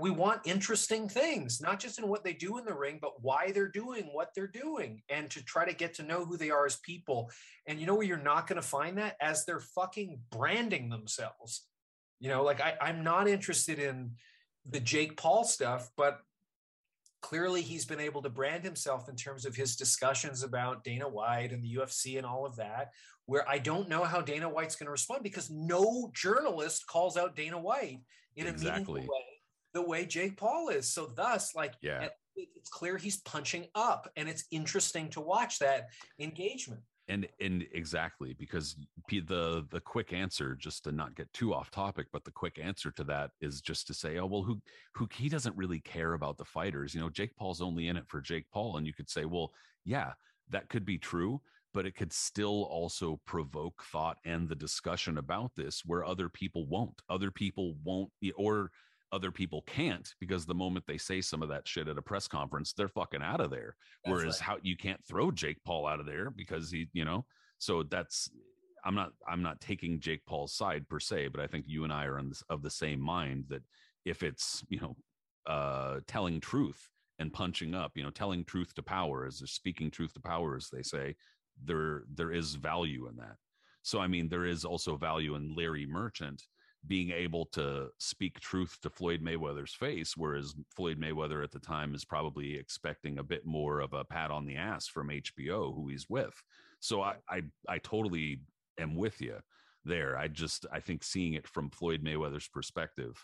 we want interesting things, not just in what they do in the ring, but why they're doing what they're doing, and to try to get to know who they are as people. And you know where you're not going to find that? As they're fucking branding themselves. Like I'm not interested in the Jake Paul stuff, but clearly he's been able to brand himself in terms of his discussions about Dana White and the UFC and all of that, where I don't know how Dana White's going to respond because no journalist calls out Dana White in a meaningful way. The way Jake Paul is. So thus, like, yeah, it's clear he's punching up, and it's interesting to watch that engagement. And exactly, because the quick answer, just to not get too off topic, but the quick answer to that is just to say, oh, well, who he doesn't really care about the fighters. Jake Paul's only in it for Jake Paul. And you could say, well, yeah, that could be true, but it could still also provoke thought and the discussion about this where other people won't, or other people can't, because the moment they say some of that shit at a press conference, they're fucking out of there. That's whereas right. How you can't throw Jake Paul out of there because he, so that's, I'm not taking Jake Paul's side per se, but I think you and I are of the same mind that if it's, telling truth and punching up, telling truth to power, as they're speaking truth to power, as they say, there is value in that. So, I mean, there is also value in Larry Merchant being able to speak truth to Floyd Mayweather's face, whereas Floyd Mayweather at the time is probably expecting a bit more of a pat on the ass from HBO, who he's with. So I totally am with you there. I think seeing it from Floyd Mayweather's perspective,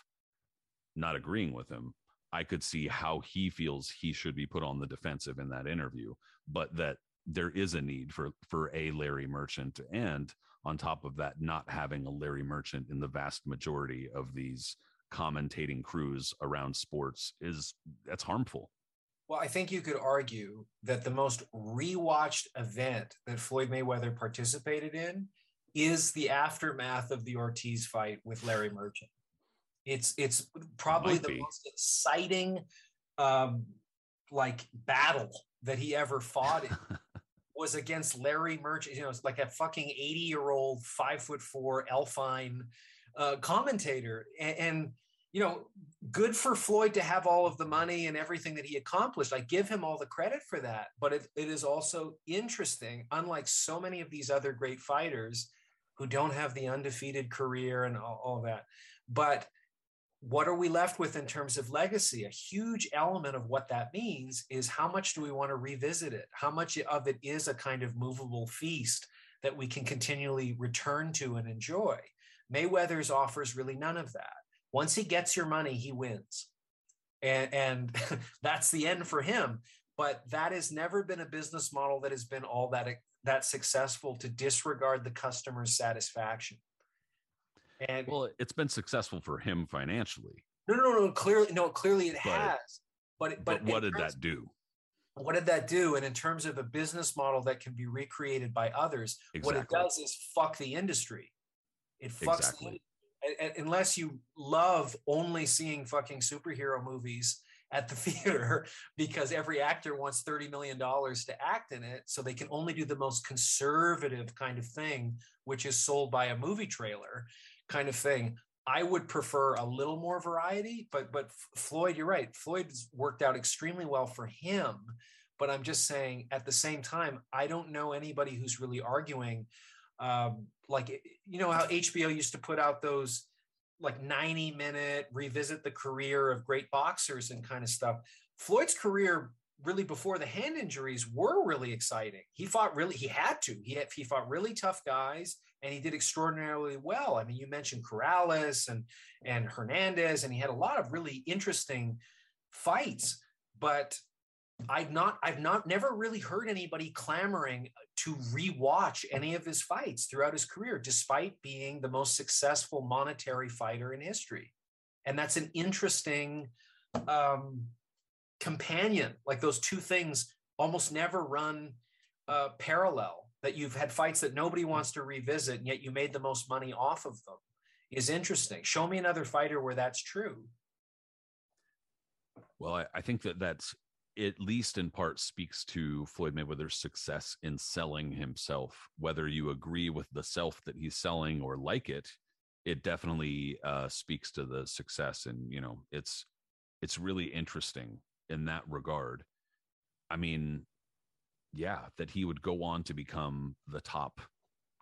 not agreeing with him, I could see how he feels he should be put on the defensive in that interview, but that there is a need for a Larry Merchant, and on top of that, not having a Larry Merchant in the vast majority of these commentating crews around sports that's harmful. Well, I think you could argue that the most rewatched event that Floyd Mayweather participated in is the aftermath of the Ortiz fight with Larry Merchant. It's probably the most exciting like battle that he ever fought in was against Larry Merchant. You know, it's like a fucking 80-year-old 5'4" Alpine commentator. And you know, good for Floyd to have all of the money and everything that he accomplished. I give him all the credit for that. But it is also interesting, unlike so many of these other great fighters who don't have the undefeated career and all that. But what are we left with in terms of legacy? A huge element of what that means is how much do we want to revisit it? How much of it is a kind of movable feast that we can continually return to and enjoy? Mayweather's offers really none of that. Once he gets your money, he wins. And that's the end for him. But that has never been a business model that has been all that successful to disregard the customer's satisfaction. And well, it's been successful for him financially. No. Clearly it has. But what did that do? What did that do? And in terms of a business model that can be recreated by others, exactly. What it does is fuck the industry. It fucks the industry. Unless you love only seeing fucking superhero movies at the theater because every actor wants $30 million to act in it. So they can only do the most conservative kind of thing, which is sold by a movie trailer kind of thing. I would prefer a little more variety, but Floyd, you're right. Floyd's worked out extremely well for him, but I'm just saying at the same time, I don't know anybody who's really arguing like, you know, how HBO used to put out those like 90-minute revisit the career of great boxers and kind of stuff. Floyd's career really before the hand injuries were really exciting. He fought really tough guys and he did extraordinarily well. I mean, you mentioned Corrales and Hernandez, and he had a lot of really interesting fights, but I've never really heard anybody clamoring to rewatch any of his fights throughout his career, despite being the most successful monetary fighter in history. And that's an interesting companion. Like those two things almost never run parallel, that you've had fights that nobody wants to revisit, and yet you made the most money off of them is interesting. Show me another fighter where that's true. Well, I think that's at least in part speaks to Floyd Mayweather's success in selling himself. Whether you agree with the self that he's selling or like it, it definitely speaks to the success. And, you know, it's really interesting in that regard. I mean, yeah, that he would go on to become the top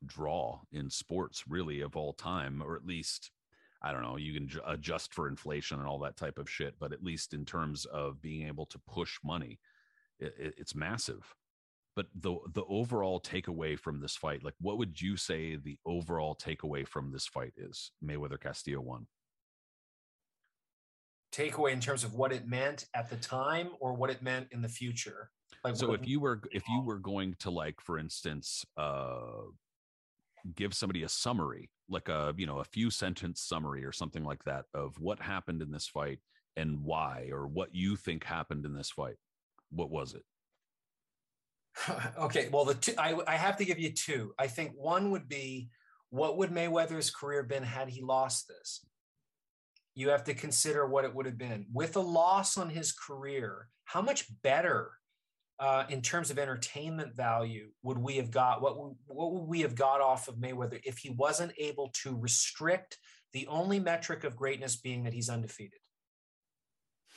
draw in sports really of all time, or at least, I don't know, you can adjust for inflation and all that type of shit, but at least in terms of being able to push money, it's massive. But the overall takeaway from this fight, like what would you say the overall takeaway from this fight is? Mayweather Castillo won. Takeaway in terms of what it meant at the time or what it meant in the future? Like, so if you were going to, like, for instance, give somebody a summary, like a few sentence summary or something like that of what happened in this fight and why, or what you think happened in this fight, what was it? Okay. Well, I have to give you two. I think one would be, what would Mayweather's career have been had he lost this? You have to consider what it would have been with a loss on his career. How much better in terms of entertainment value would we have got? What would we have got off of Mayweather if he wasn't able to restrict the only metric of greatness being that he's undefeated?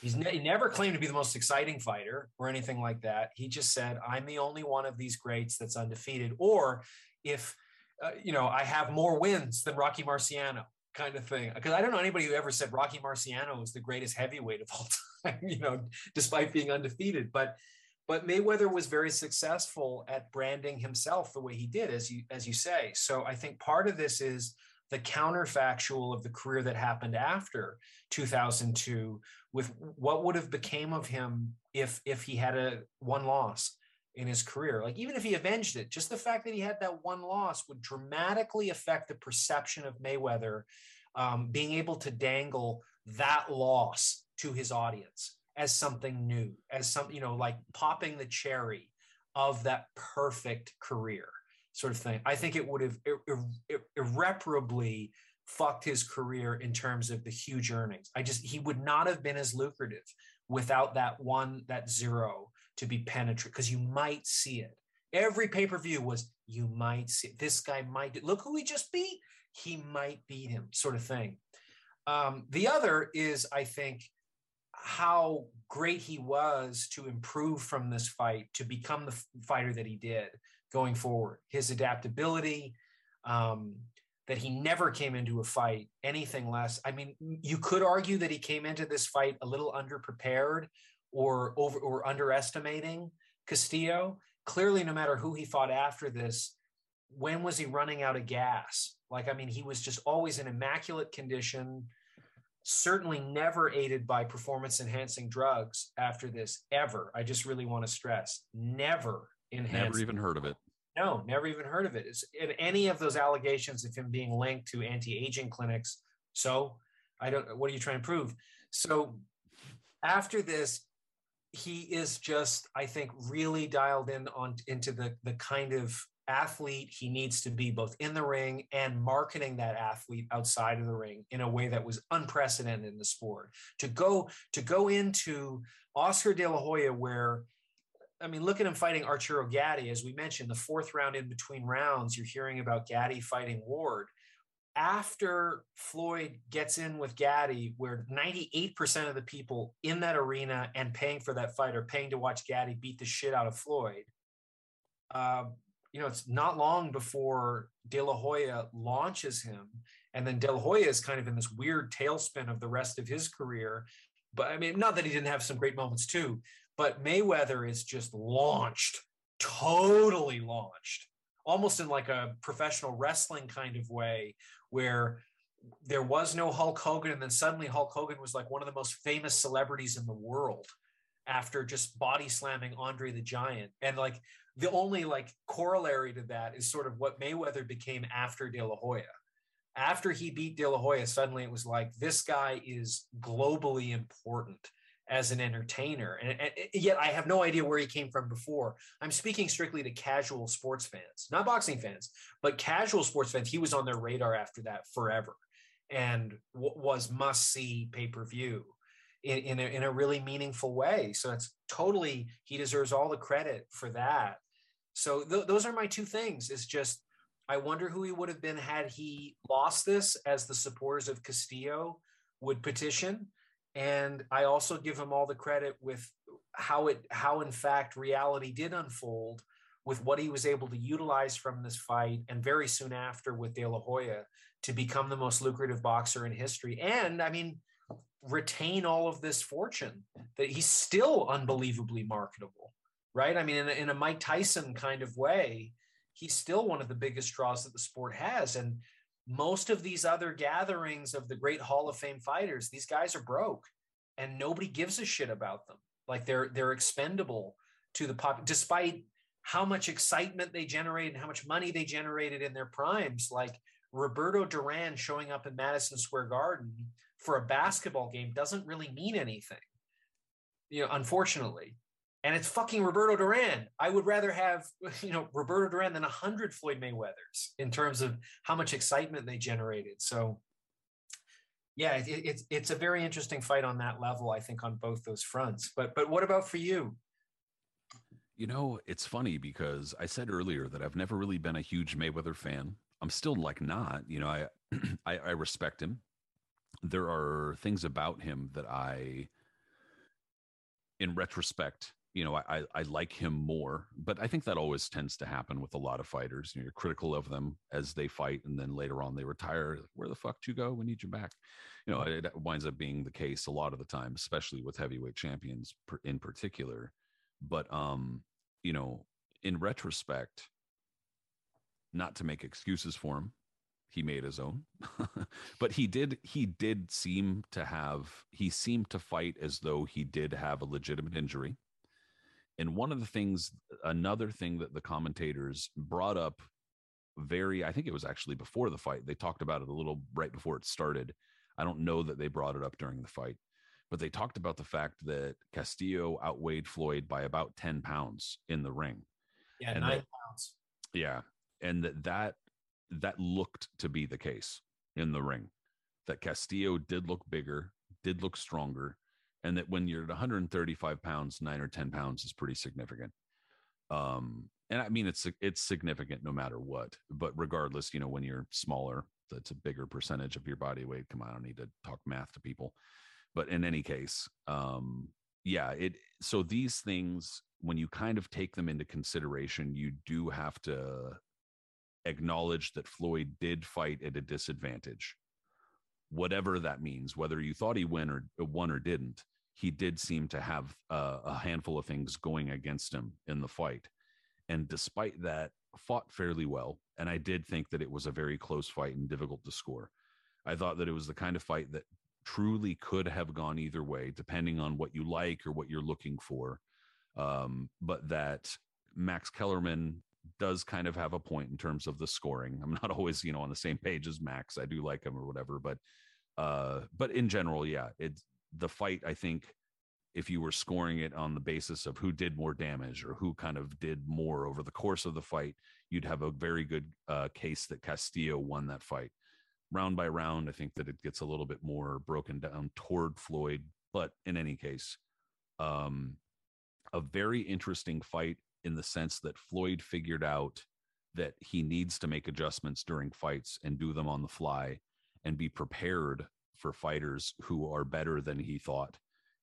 He never claimed to be the most exciting fighter or anything like that. He just said, I'm the only one of these greats that's undefeated. Or if, I have more wins than Rocky Marciano kind of thing. Because I don't know anybody who ever said Rocky Marciano was the greatest heavyweight of all time, despite being undefeated. But Mayweather was very successful at branding himself the way he did, as you say. So I think part of this is the counterfactual of the career that happened after 2002, with what would have became of him if he had one loss in his career. Like, even if he avenged it, just the fact that he had that one loss would dramatically affect the perception of Mayweather being able to dangle that loss to his audience. as something new, as something, you know, like popping the cherry of that perfect career sort of thing. I think it would have irreparably fucked his career in terms of the huge earnings. He would not have been as lucrative without that zero to be penetrated, because you might see it. Every pay-per-view was, you might see it. This guy might, look who he just beat. He might beat him, sort of thing. The other is, I think, how great he was to improve from this fight, to become the fighter that he did going forward. His adaptability, that he never came into a fight anything less. I mean, you could argue that he came into this fight a little underprepared or underestimating Castillo. Clearly, no matter who he fought after this, when was he running out of gas? Like, I mean, he was just always in immaculate condition, certainly never aided by performance-enhancing drugs after this, ever. I just really want to stress, never enhanced. Never even heard of it. No, never even heard of it. It's, in any of those allegations of him being linked to anti-aging clinics. So I don't, what are you trying to prove? So after this, he is just, I think, really dialed in into the kind of athlete he needs to be, both in the ring and marketing that athlete outside of the ring in a way that was unprecedented in the sport. To go into Oscar De La Hoya, where, I mean, look at him fighting Arturo Gatti, as we mentioned, the fourth round, in between rounds, you're hearing about Gatti fighting Ward. After Floyd gets in with Gatti, where 98% of the people in that arena and paying for that fight are paying to watch Gatti beat the shit out of Floyd, you know, it's not long before De La Hoya launches him. And then De La Hoya is kind of in this weird tailspin of the rest of his career. But I mean, not that he didn't have some great moments too, but Mayweather is just launched, totally launched, almost in like a professional wrestling kind of way, where there was no Hulk Hogan. And then suddenly Hulk Hogan was like one of the most famous celebrities in the world after just body slamming Andre the Giant. And like the only like corollary to that is sort of what Mayweather became after De La Hoya. After he beat De La Hoya, suddenly it was like, this guy is globally important as an entertainer. And yet I have no idea where he came from before. I'm speaking strictly to casual sports fans, not boxing fans, but casual sports fans. He was on their radar after that forever, and was must-see pay-per-view in a really meaningful way. So it's totally, he deserves all the credit for that. So those are my two things. It's just, I wonder who he would have been had he lost this, as the supporters of Castillo would petition. And I also give him all the credit with how in fact reality did unfold, with what he was able to utilize from this fight, and very soon after with De La Hoya, to become the most lucrative boxer in history. And I mean, retain all of this fortune, that he's still unbelievably marketable, right? I mean, in a Mike Tyson kind of way, he's still one of the biggest draws that the sport has. And most of these other gatherings of the great Hall of Fame fighters, these guys are broke and nobody gives a shit about them. Like they're expendable to the pop, despite how much excitement they generated and how much money they generated in their primes. Like Roberto Duran showing up in Madison Square Garden for a basketball game doesn't really mean anything, you know, unfortunately. And it's fucking Roberto Duran. I would rather have, you know, Roberto Duran than 100 Floyd Mayweathers in terms of how much excitement they generated. So, yeah, it's a very interesting fight on that level, I think, on both those fronts. But what about for you? You know, it's funny because I said earlier that I've never really been a huge Mayweather fan. I'm still like not, you know, I respect him. There are things about him that I, in retrospect, you know, I like him more, but I think that always tends to happen with a lot of fighters. You know, you're critical of them as they fight, and then later on they retire. Like, where the fuck did you go? We need you back. You know, it winds up being the case a lot of the time, especially with heavyweight champions in particular. But, you know, in retrospect, not to make excuses for him, he made his own, but he did seem to have, he seemed to fight as though he did have a legitimate injury. And one of the things, another thing that the commentators brought up I think it was actually before the fight. They talked about it a little right before it started. I don't know that they brought it up during the fight, but they talked about the fact that Castillo outweighed Floyd by about 10 pounds in the ring. Yeah, and 9 pounds. Yeah. And that looked to be the case in the ring, that Castillo did look bigger, did look stronger, and that when you're at 135 pounds, 9 or 10 pounds is pretty significant. And I mean, it's significant no matter what, but regardless, you know, when you're smaller, that's a bigger percentage of your body weight. Come on, I don't need to talk math to people, but in any case, so these things, when you kind of take them into consideration, you do have to acknowledge that Floyd did fight at a disadvantage, whatever that means, whether you thought he won or didn't. He did seem to have a handful of things going against him in the fight. And despite that, fought fairly well. And I did think that it was a very close fight and difficult to score. I thought that it was the kind of fight that truly could have gone either way, depending on what you like or what you're looking for. But that Max Kellerman does kind of have a point in terms of the scoring. I'm not always, on the same page as Max. I do like him or whatever, but in general, yeah, the fight, I think, if you were scoring it on the basis of who did more damage or who kind of did more over the course of the fight, you'd have a very good case that Castillo won that fight. Round by round, I think that it gets a little bit more broken down toward Floyd. But in any case, a very interesting fight in the sense that Floyd figured out that he needs to make adjustments during fights and do them on the fly and be prepared for fighters who are better than he thought.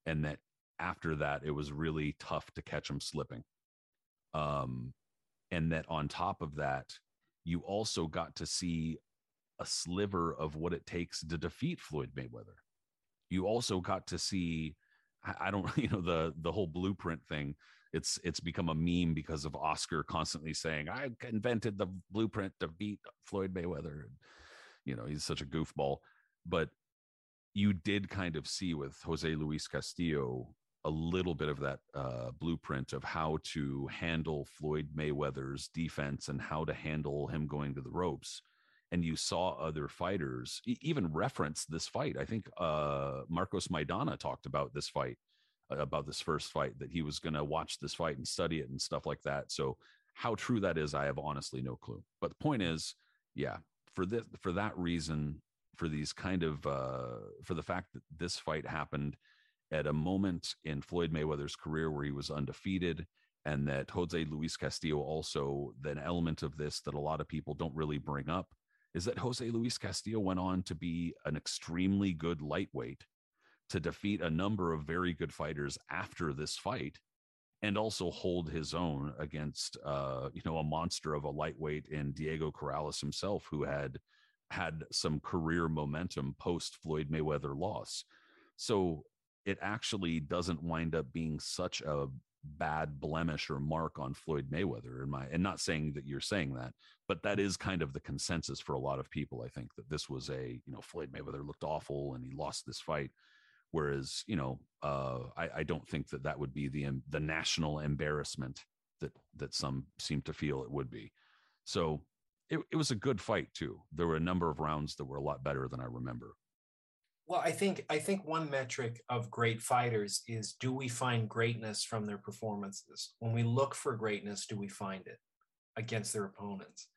And that after that, it was really tough to catch him slipping. And that on top of that, you also got to see a sliver of what it takes to defeat Floyd Mayweather. You also got to see, the whole blueprint thing. It's become a meme because of Oscar constantly saying, I invented the blueprint to beat Floyd Mayweather. He's such a goofball, but you did kind of see with Jose Luis Castillo a little bit of that blueprint of how to handle Floyd Mayweather's defense and how to handle him going to the ropes. And you saw other fighters even reference this fight. I think Marcos Maidana talked about this fight, about this first fight, that he was going to watch this fight and study it and stuff like that. So how true that is, I have honestly no clue. But the point is, yeah, for that reason, for these kind of for the fact that this fight happened at a moment in Floyd Mayweather's career where he was undefeated, and that Jose Luis Castillo also, an element of this that a lot of people don't really bring up is that Jose Luis Castillo went on to be an extremely good lightweight, to defeat a number of very good fighters after this fight, and also hold his own against a monster of a lightweight in Diego Corrales himself, who had some career momentum post Floyd Mayweather loss. So it actually doesn't wind up being such a bad blemish or mark on Floyd Mayweather and not saying that you're saying that, but that is kind of the consensus for a lot of people. I think that this was Floyd Mayweather looked awful and he lost this fight. Whereas, I don't think that would be the national embarrassment that some seem to feel it would be. So It was a good fight too. There were a number of rounds that were a lot better than I remember. Well, I think one metric of great fighters is, do we find greatness from their performances? When we look for greatness, do we find it against their opponents?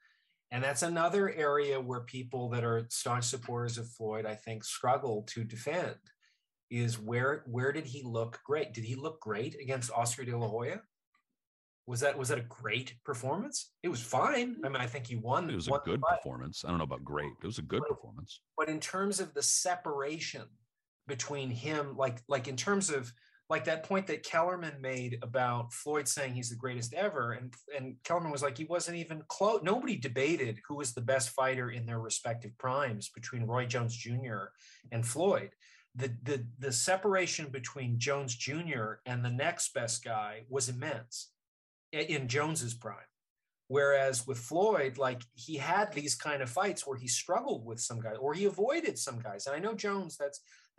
And that's another area where people that are staunch supporters of Floyd, I think, struggle to defend, is where did he look great? Did he look great against Oscar De La Hoya? Was that a great performance? It was fine. I mean, I think he won. It was a good performance. I don't know about great. It was a good performance. But in terms of the separation between him, like in terms of like that point that Kellerman made about Floyd saying he's the greatest ever, and Kellerman was like, he wasn't even close. Nobody debated who was the best fighter in their respective primes between Roy Jones Jr. and Floyd. The separation between Jones Jr. and the next best guy was immense in Jones's prime. Whereas with Floyd, like, he had these kind of fights where he struggled with some guys or he avoided some guys. And I know Jones,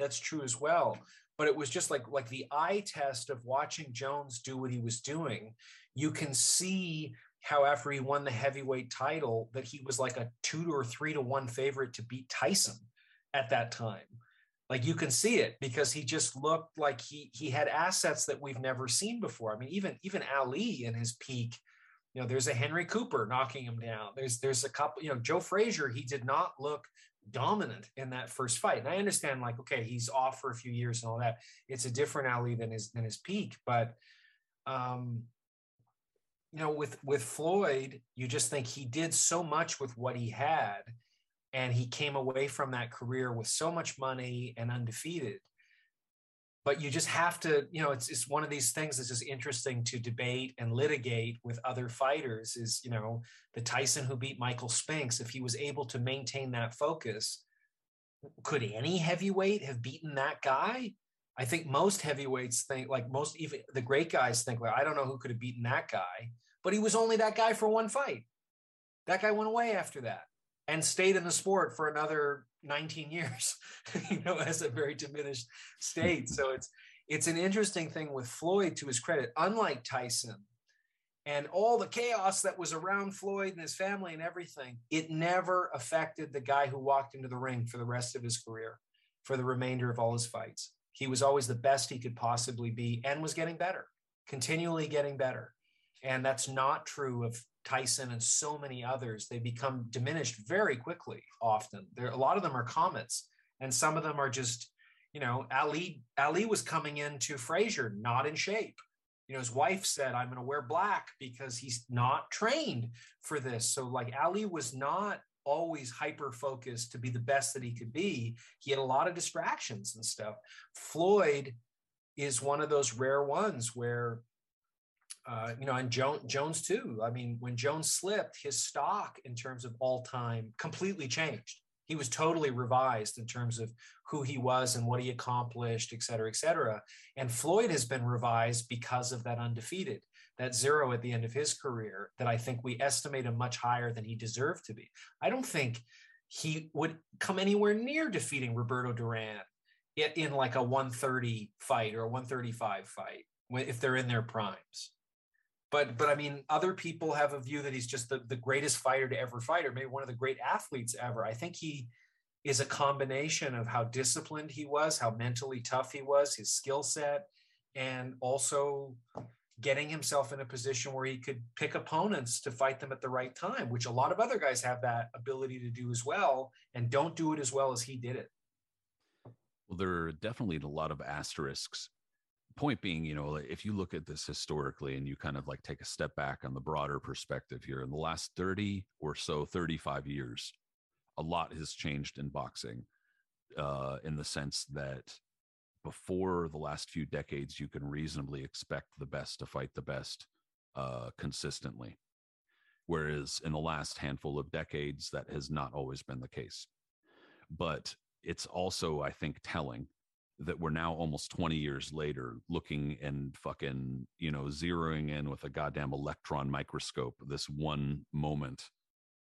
that's true as well, but it was just like the eye test of watching Jones do what he was doing. You can see how after he won the heavyweight title that he was like a 2 to or 3 to 1 favorite to beat Tyson at that time. Like, you can see it, because he just looked like he had assets that we've never seen before. I mean, even Ali in his peak, you know, there's a Henry Cooper knocking him down. There's a couple, you know, Joe Frazier, he did not look dominant in that first fight. And I understand, like, okay, he's off for a few years and all that. It's a different Ali than his peak. But, you know, with Floyd, you just think he did so much with what he had. And he came away from that career with so much money and undefeated. But you just have to, you know, it's one of these things that's just interesting to debate and litigate with other fighters is, you know, the Tyson who beat Michael Spinks, if he was able to maintain that focus, could any heavyweight have beaten that guy? I think most heavyweights think, like, most, even the great guys think, like, I don't know who could have beaten that guy, but he was only that guy for one fight. That guy went away after that and stayed in the sport for another 19 years, you know, as a very diminished state. So it's an interesting thing with Floyd, to his credit, unlike Tyson and all the chaos that was around Floyd and his family and everything, it never affected the guy who walked into the ring for the rest of his career, for the remainder of all his fights. He was always the best he could possibly be and was getting better, continually getting better. And that's not true of Tyson and so many others. They become diminished very quickly. Often, a lot of them are comets, and some of them are just, you know, Ali was coming into Frazier not in shape. You know, his wife said, "I'm going to wear black because he's not trained for this." So, like, Ali was not always hyper focused to be the best that he could be. He had a lot of distractions and stuff. Floyd is one of those rare ones where. You know, and Jones too. I mean, when Jones slipped, his stock in terms of all time completely changed. He was totally revised in terms of who he was and what he accomplished, et cetera, et cetera. And Floyd has been revised because of that undefeated, that zero at the end of his career, that I think we estimate him much higher than he deserved to be. I don't think he would come anywhere near defeating Roberto Duran in like a 130 fight or a 135 fight if they're in their primes. But I mean, other people have a view that he's just the greatest fighter to ever fight, or maybe one of the great athletes ever. I think he is a combination of how disciplined he was, how mentally tough he was, his skill set, and also getting himself in a position where he could pick opponents to fight them at the right time, which a lot of other guys have that ability to do as well, and don't do it as well as he did it. Well, there are definitely a lot of asterisks. Point being, you know, if you look at this historically and you kind of like take a step back on the broader perspective here, in the last 30 or so, 35 years, a lot has changed in boxing in the sense that before the last few decades, you can reasonably expect the best to fight the best consistently. Whereas in the last handful of decades, that has not always been the case. But it's also, I think, telling that we're now almost 20 years later looking and fucking, you know, zeroing in with a goddamn electron microscope, this one moment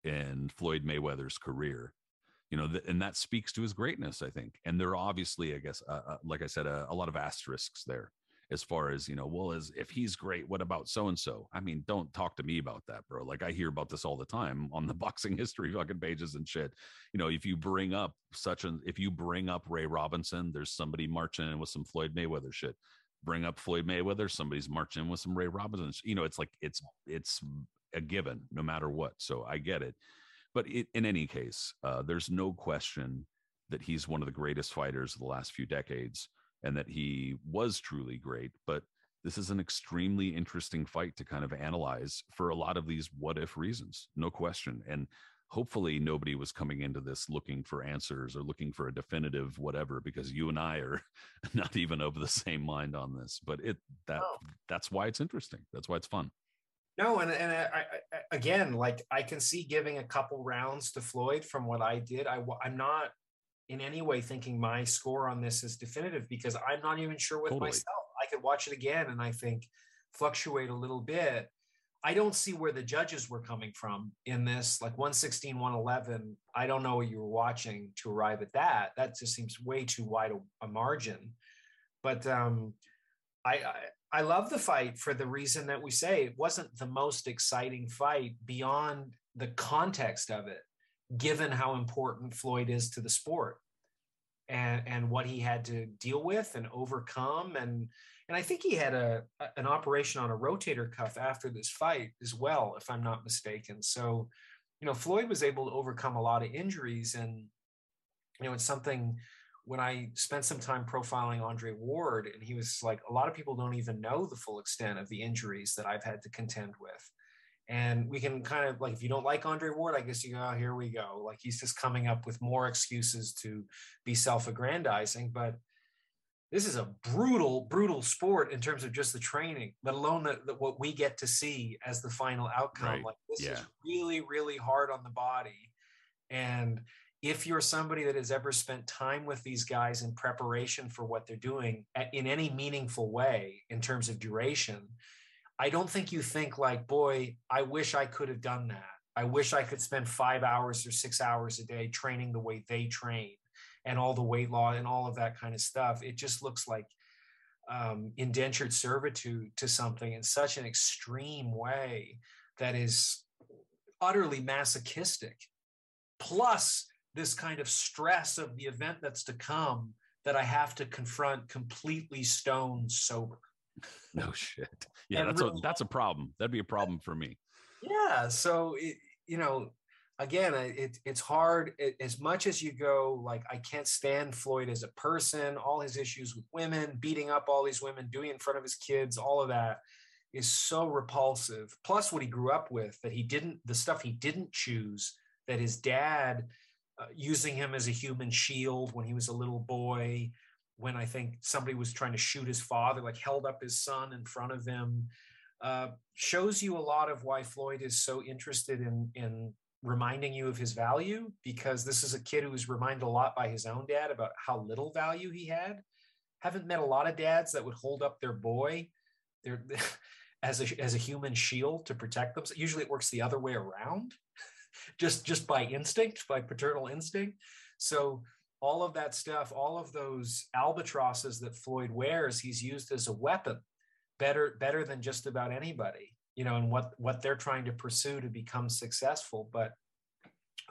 in Floyd Mayweather's career, you know, and that speaks to his greatness, I think. And there are obviously, I guess, like I said, a lot of asterisks there as far as, you know, well, as if he's great, what about so-and-so? I mean, don't talk to me about that, bro. Like, I hear about this all the time on the boxing history fucking pages and shit. You know, if you bring up Ray Robinson, there's somebody marching in with some Floyd Mayweather shit. Bring up Floyd Mayweather, somebody's marching in with some Ray Robinson. You know, it's like, it's a given no matter what. So I get it. But in any case, there's no question that he's one of the greatest fighters of the last few decades, and that he was truly great. But this is an extremely interesting fight to kind of analyze for a lot of these what-if reasons, no question. And hopefully nobody was coming into this looking for answers or looking for a definitive whatever, because you and I are not even of the same mind on this. But that's why it's interesting. That's why it's fun. No, and I, again, like, I can see giving a couple rounds to Floyd from what I did. I'm not in any way thinking my score on this is definitive, because I'm not even sure with myself. I could watch it again and I think fluctuate a little bit. I don't see where the judges were coming from in this, like 116, 111. I don't know what you were watching to arrive at that. That just seems way too wide a margin. But I love the fight for the reason that we say it wasn't the most exciting fight beyond the context of it, given how important Floyd is to the sport. and what he had to deal with and overcome. And I think he had an operation on a rotator cuff after this fight as well, if I'm not mistaken. So, you know, Floyd was able to overcome a lot of injuries. And, you know, it's something when I spent some time profiling Andre Ward, and he was like, a lot of people don't even know the full extent of the injuries that I've had to contend with. And we can kind of like, if you don't like Andre Ward, I guess you go, oh, here we go. Like, he's just coming up with more excuses to be self-aggrandizing. But this is a brutal, brutal sport in terms of just the training, let alone what we get to see as the final outcome. Right. Like, this is really, really hard on the body. And if you're somebody that has ever spent time with these guys in preparation for what they're doing in any meaningful way in terms of duration, I don't think you think like, boy, I wish I could have done that. I wish I could spend 5 hours or 6 hours a day training the way they train and all the weight loss and all of that kind of stuff. It just looks like indentured servitude to something in such an extreme way that is utterly masochistic. Plus this kind of stress of the event that's to come that I have to confront completely stone sober. No shit. Yeah, that's a problem. That'd be a problem for me. Yeah. So, it's hard. As much as you go, like, I can't stand Floyd as a person, all his issues with women, beating up all these women, doing it in front of his kids, all of that is so repulsive. Plus what he grew up with, that the stuff he didn't choose, that his dad using him as a human shield when he was a little boy, when I think somebody was trying to shoot his father, like held up his son in front of him, shows you a lot of why Floyd is so interested in reminding you of his value, because this is a kid who was reminded a lot by his own dad about how little value he had. Haven't met a lot of dads that would hold up their boy as a human shield to protect them. So usually it works the other way around, just by instinct, by paternal instinct. So all of that stuff, all of those albatrosses that Floyd wears, he's used as a weapon, better than just about anybody, you know, and what they're trying to pursue to become successful. But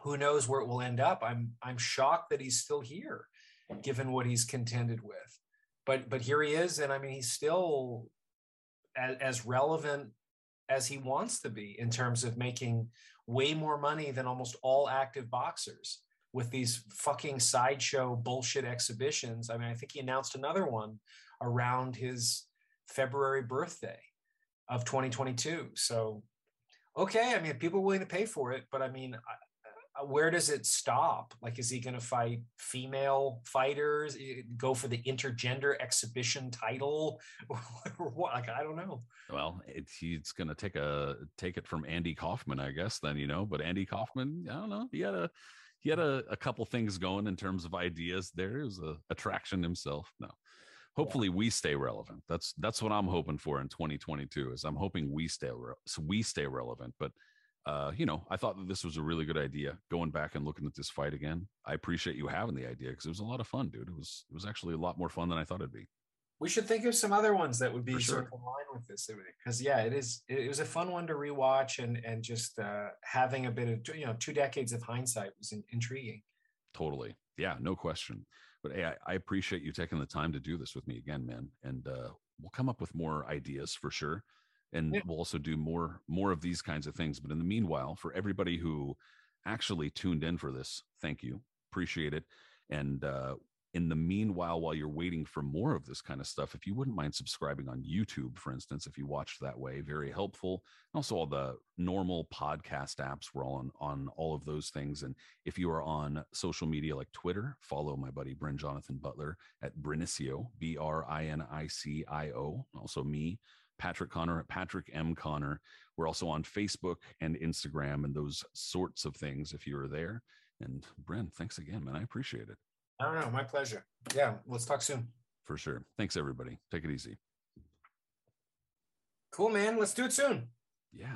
who knows where it will end up? I'm shocked that he's still here, given what he's contended with. But here he is, and I mean, he's still as relevant as he wants to be in terms of making way more money than almost all active boxers with these fucking sideshow bullshit exhibitions. I mean, I think he announced another one around his February birthday of 2022. So, okay. I mean, people are willing to pay for it, but I mean, where does it stop? Like, is he going to fight female fighters, go for the intergender exhibition title or what? Like, I don't know. Well, he's going to take it from Andy Kaufman, I guess, then, you know, but Andy Kaufman, I don't know. He had a couple things going in terms of ideas. There is a attraction himself. No, hopefully we stay relevant. That's what I'm hoping for in 2022 is I'm hoping we stay relevant. But, you know, I thought that this was a really good idea going back and looking at this fight again. I appreciate you having the idea because it was a lot of fun, dude. It was actually a lot more fun than I thought it'd be. We should think of some other ones that would be sort of in line with this, because it was a fun one to rewatch and just having a bit of, you know, 2 decades of hindsight was intriguing. Totally. Yeah, no question. But hey, I appreciate you taking the time to do this with me again, man. And we'll come up with more ideas for sure. And we'll also do more of these kinds of things. But in the meanwhile, for everybody who actually tuned in for this, thank you. Appreciate it. And, in the meanwhile, while you're waiting for more of this kind of stuff, if you wouldn't mind subscribing on YouTube, for instance, if you watched that way, very helpful. And also all the normal podcast apps, we're all on all of those things. And if you are on social media like Twitter, follow my buddy Bryn Jonathan Butler at Brinicio, BRINICIO. Also me, Patrick Connor at Patrick M. Connor. We're also on Facebook and Instagram and those sorts of things if you're there. And Bryn, thanks again, man. I appreciate it. I don't know. My pleasure. Yeah. Let's talk soon. For sure. Thanks, everybody. Take it easy. Cool, man. Let's do it soon. Yeah.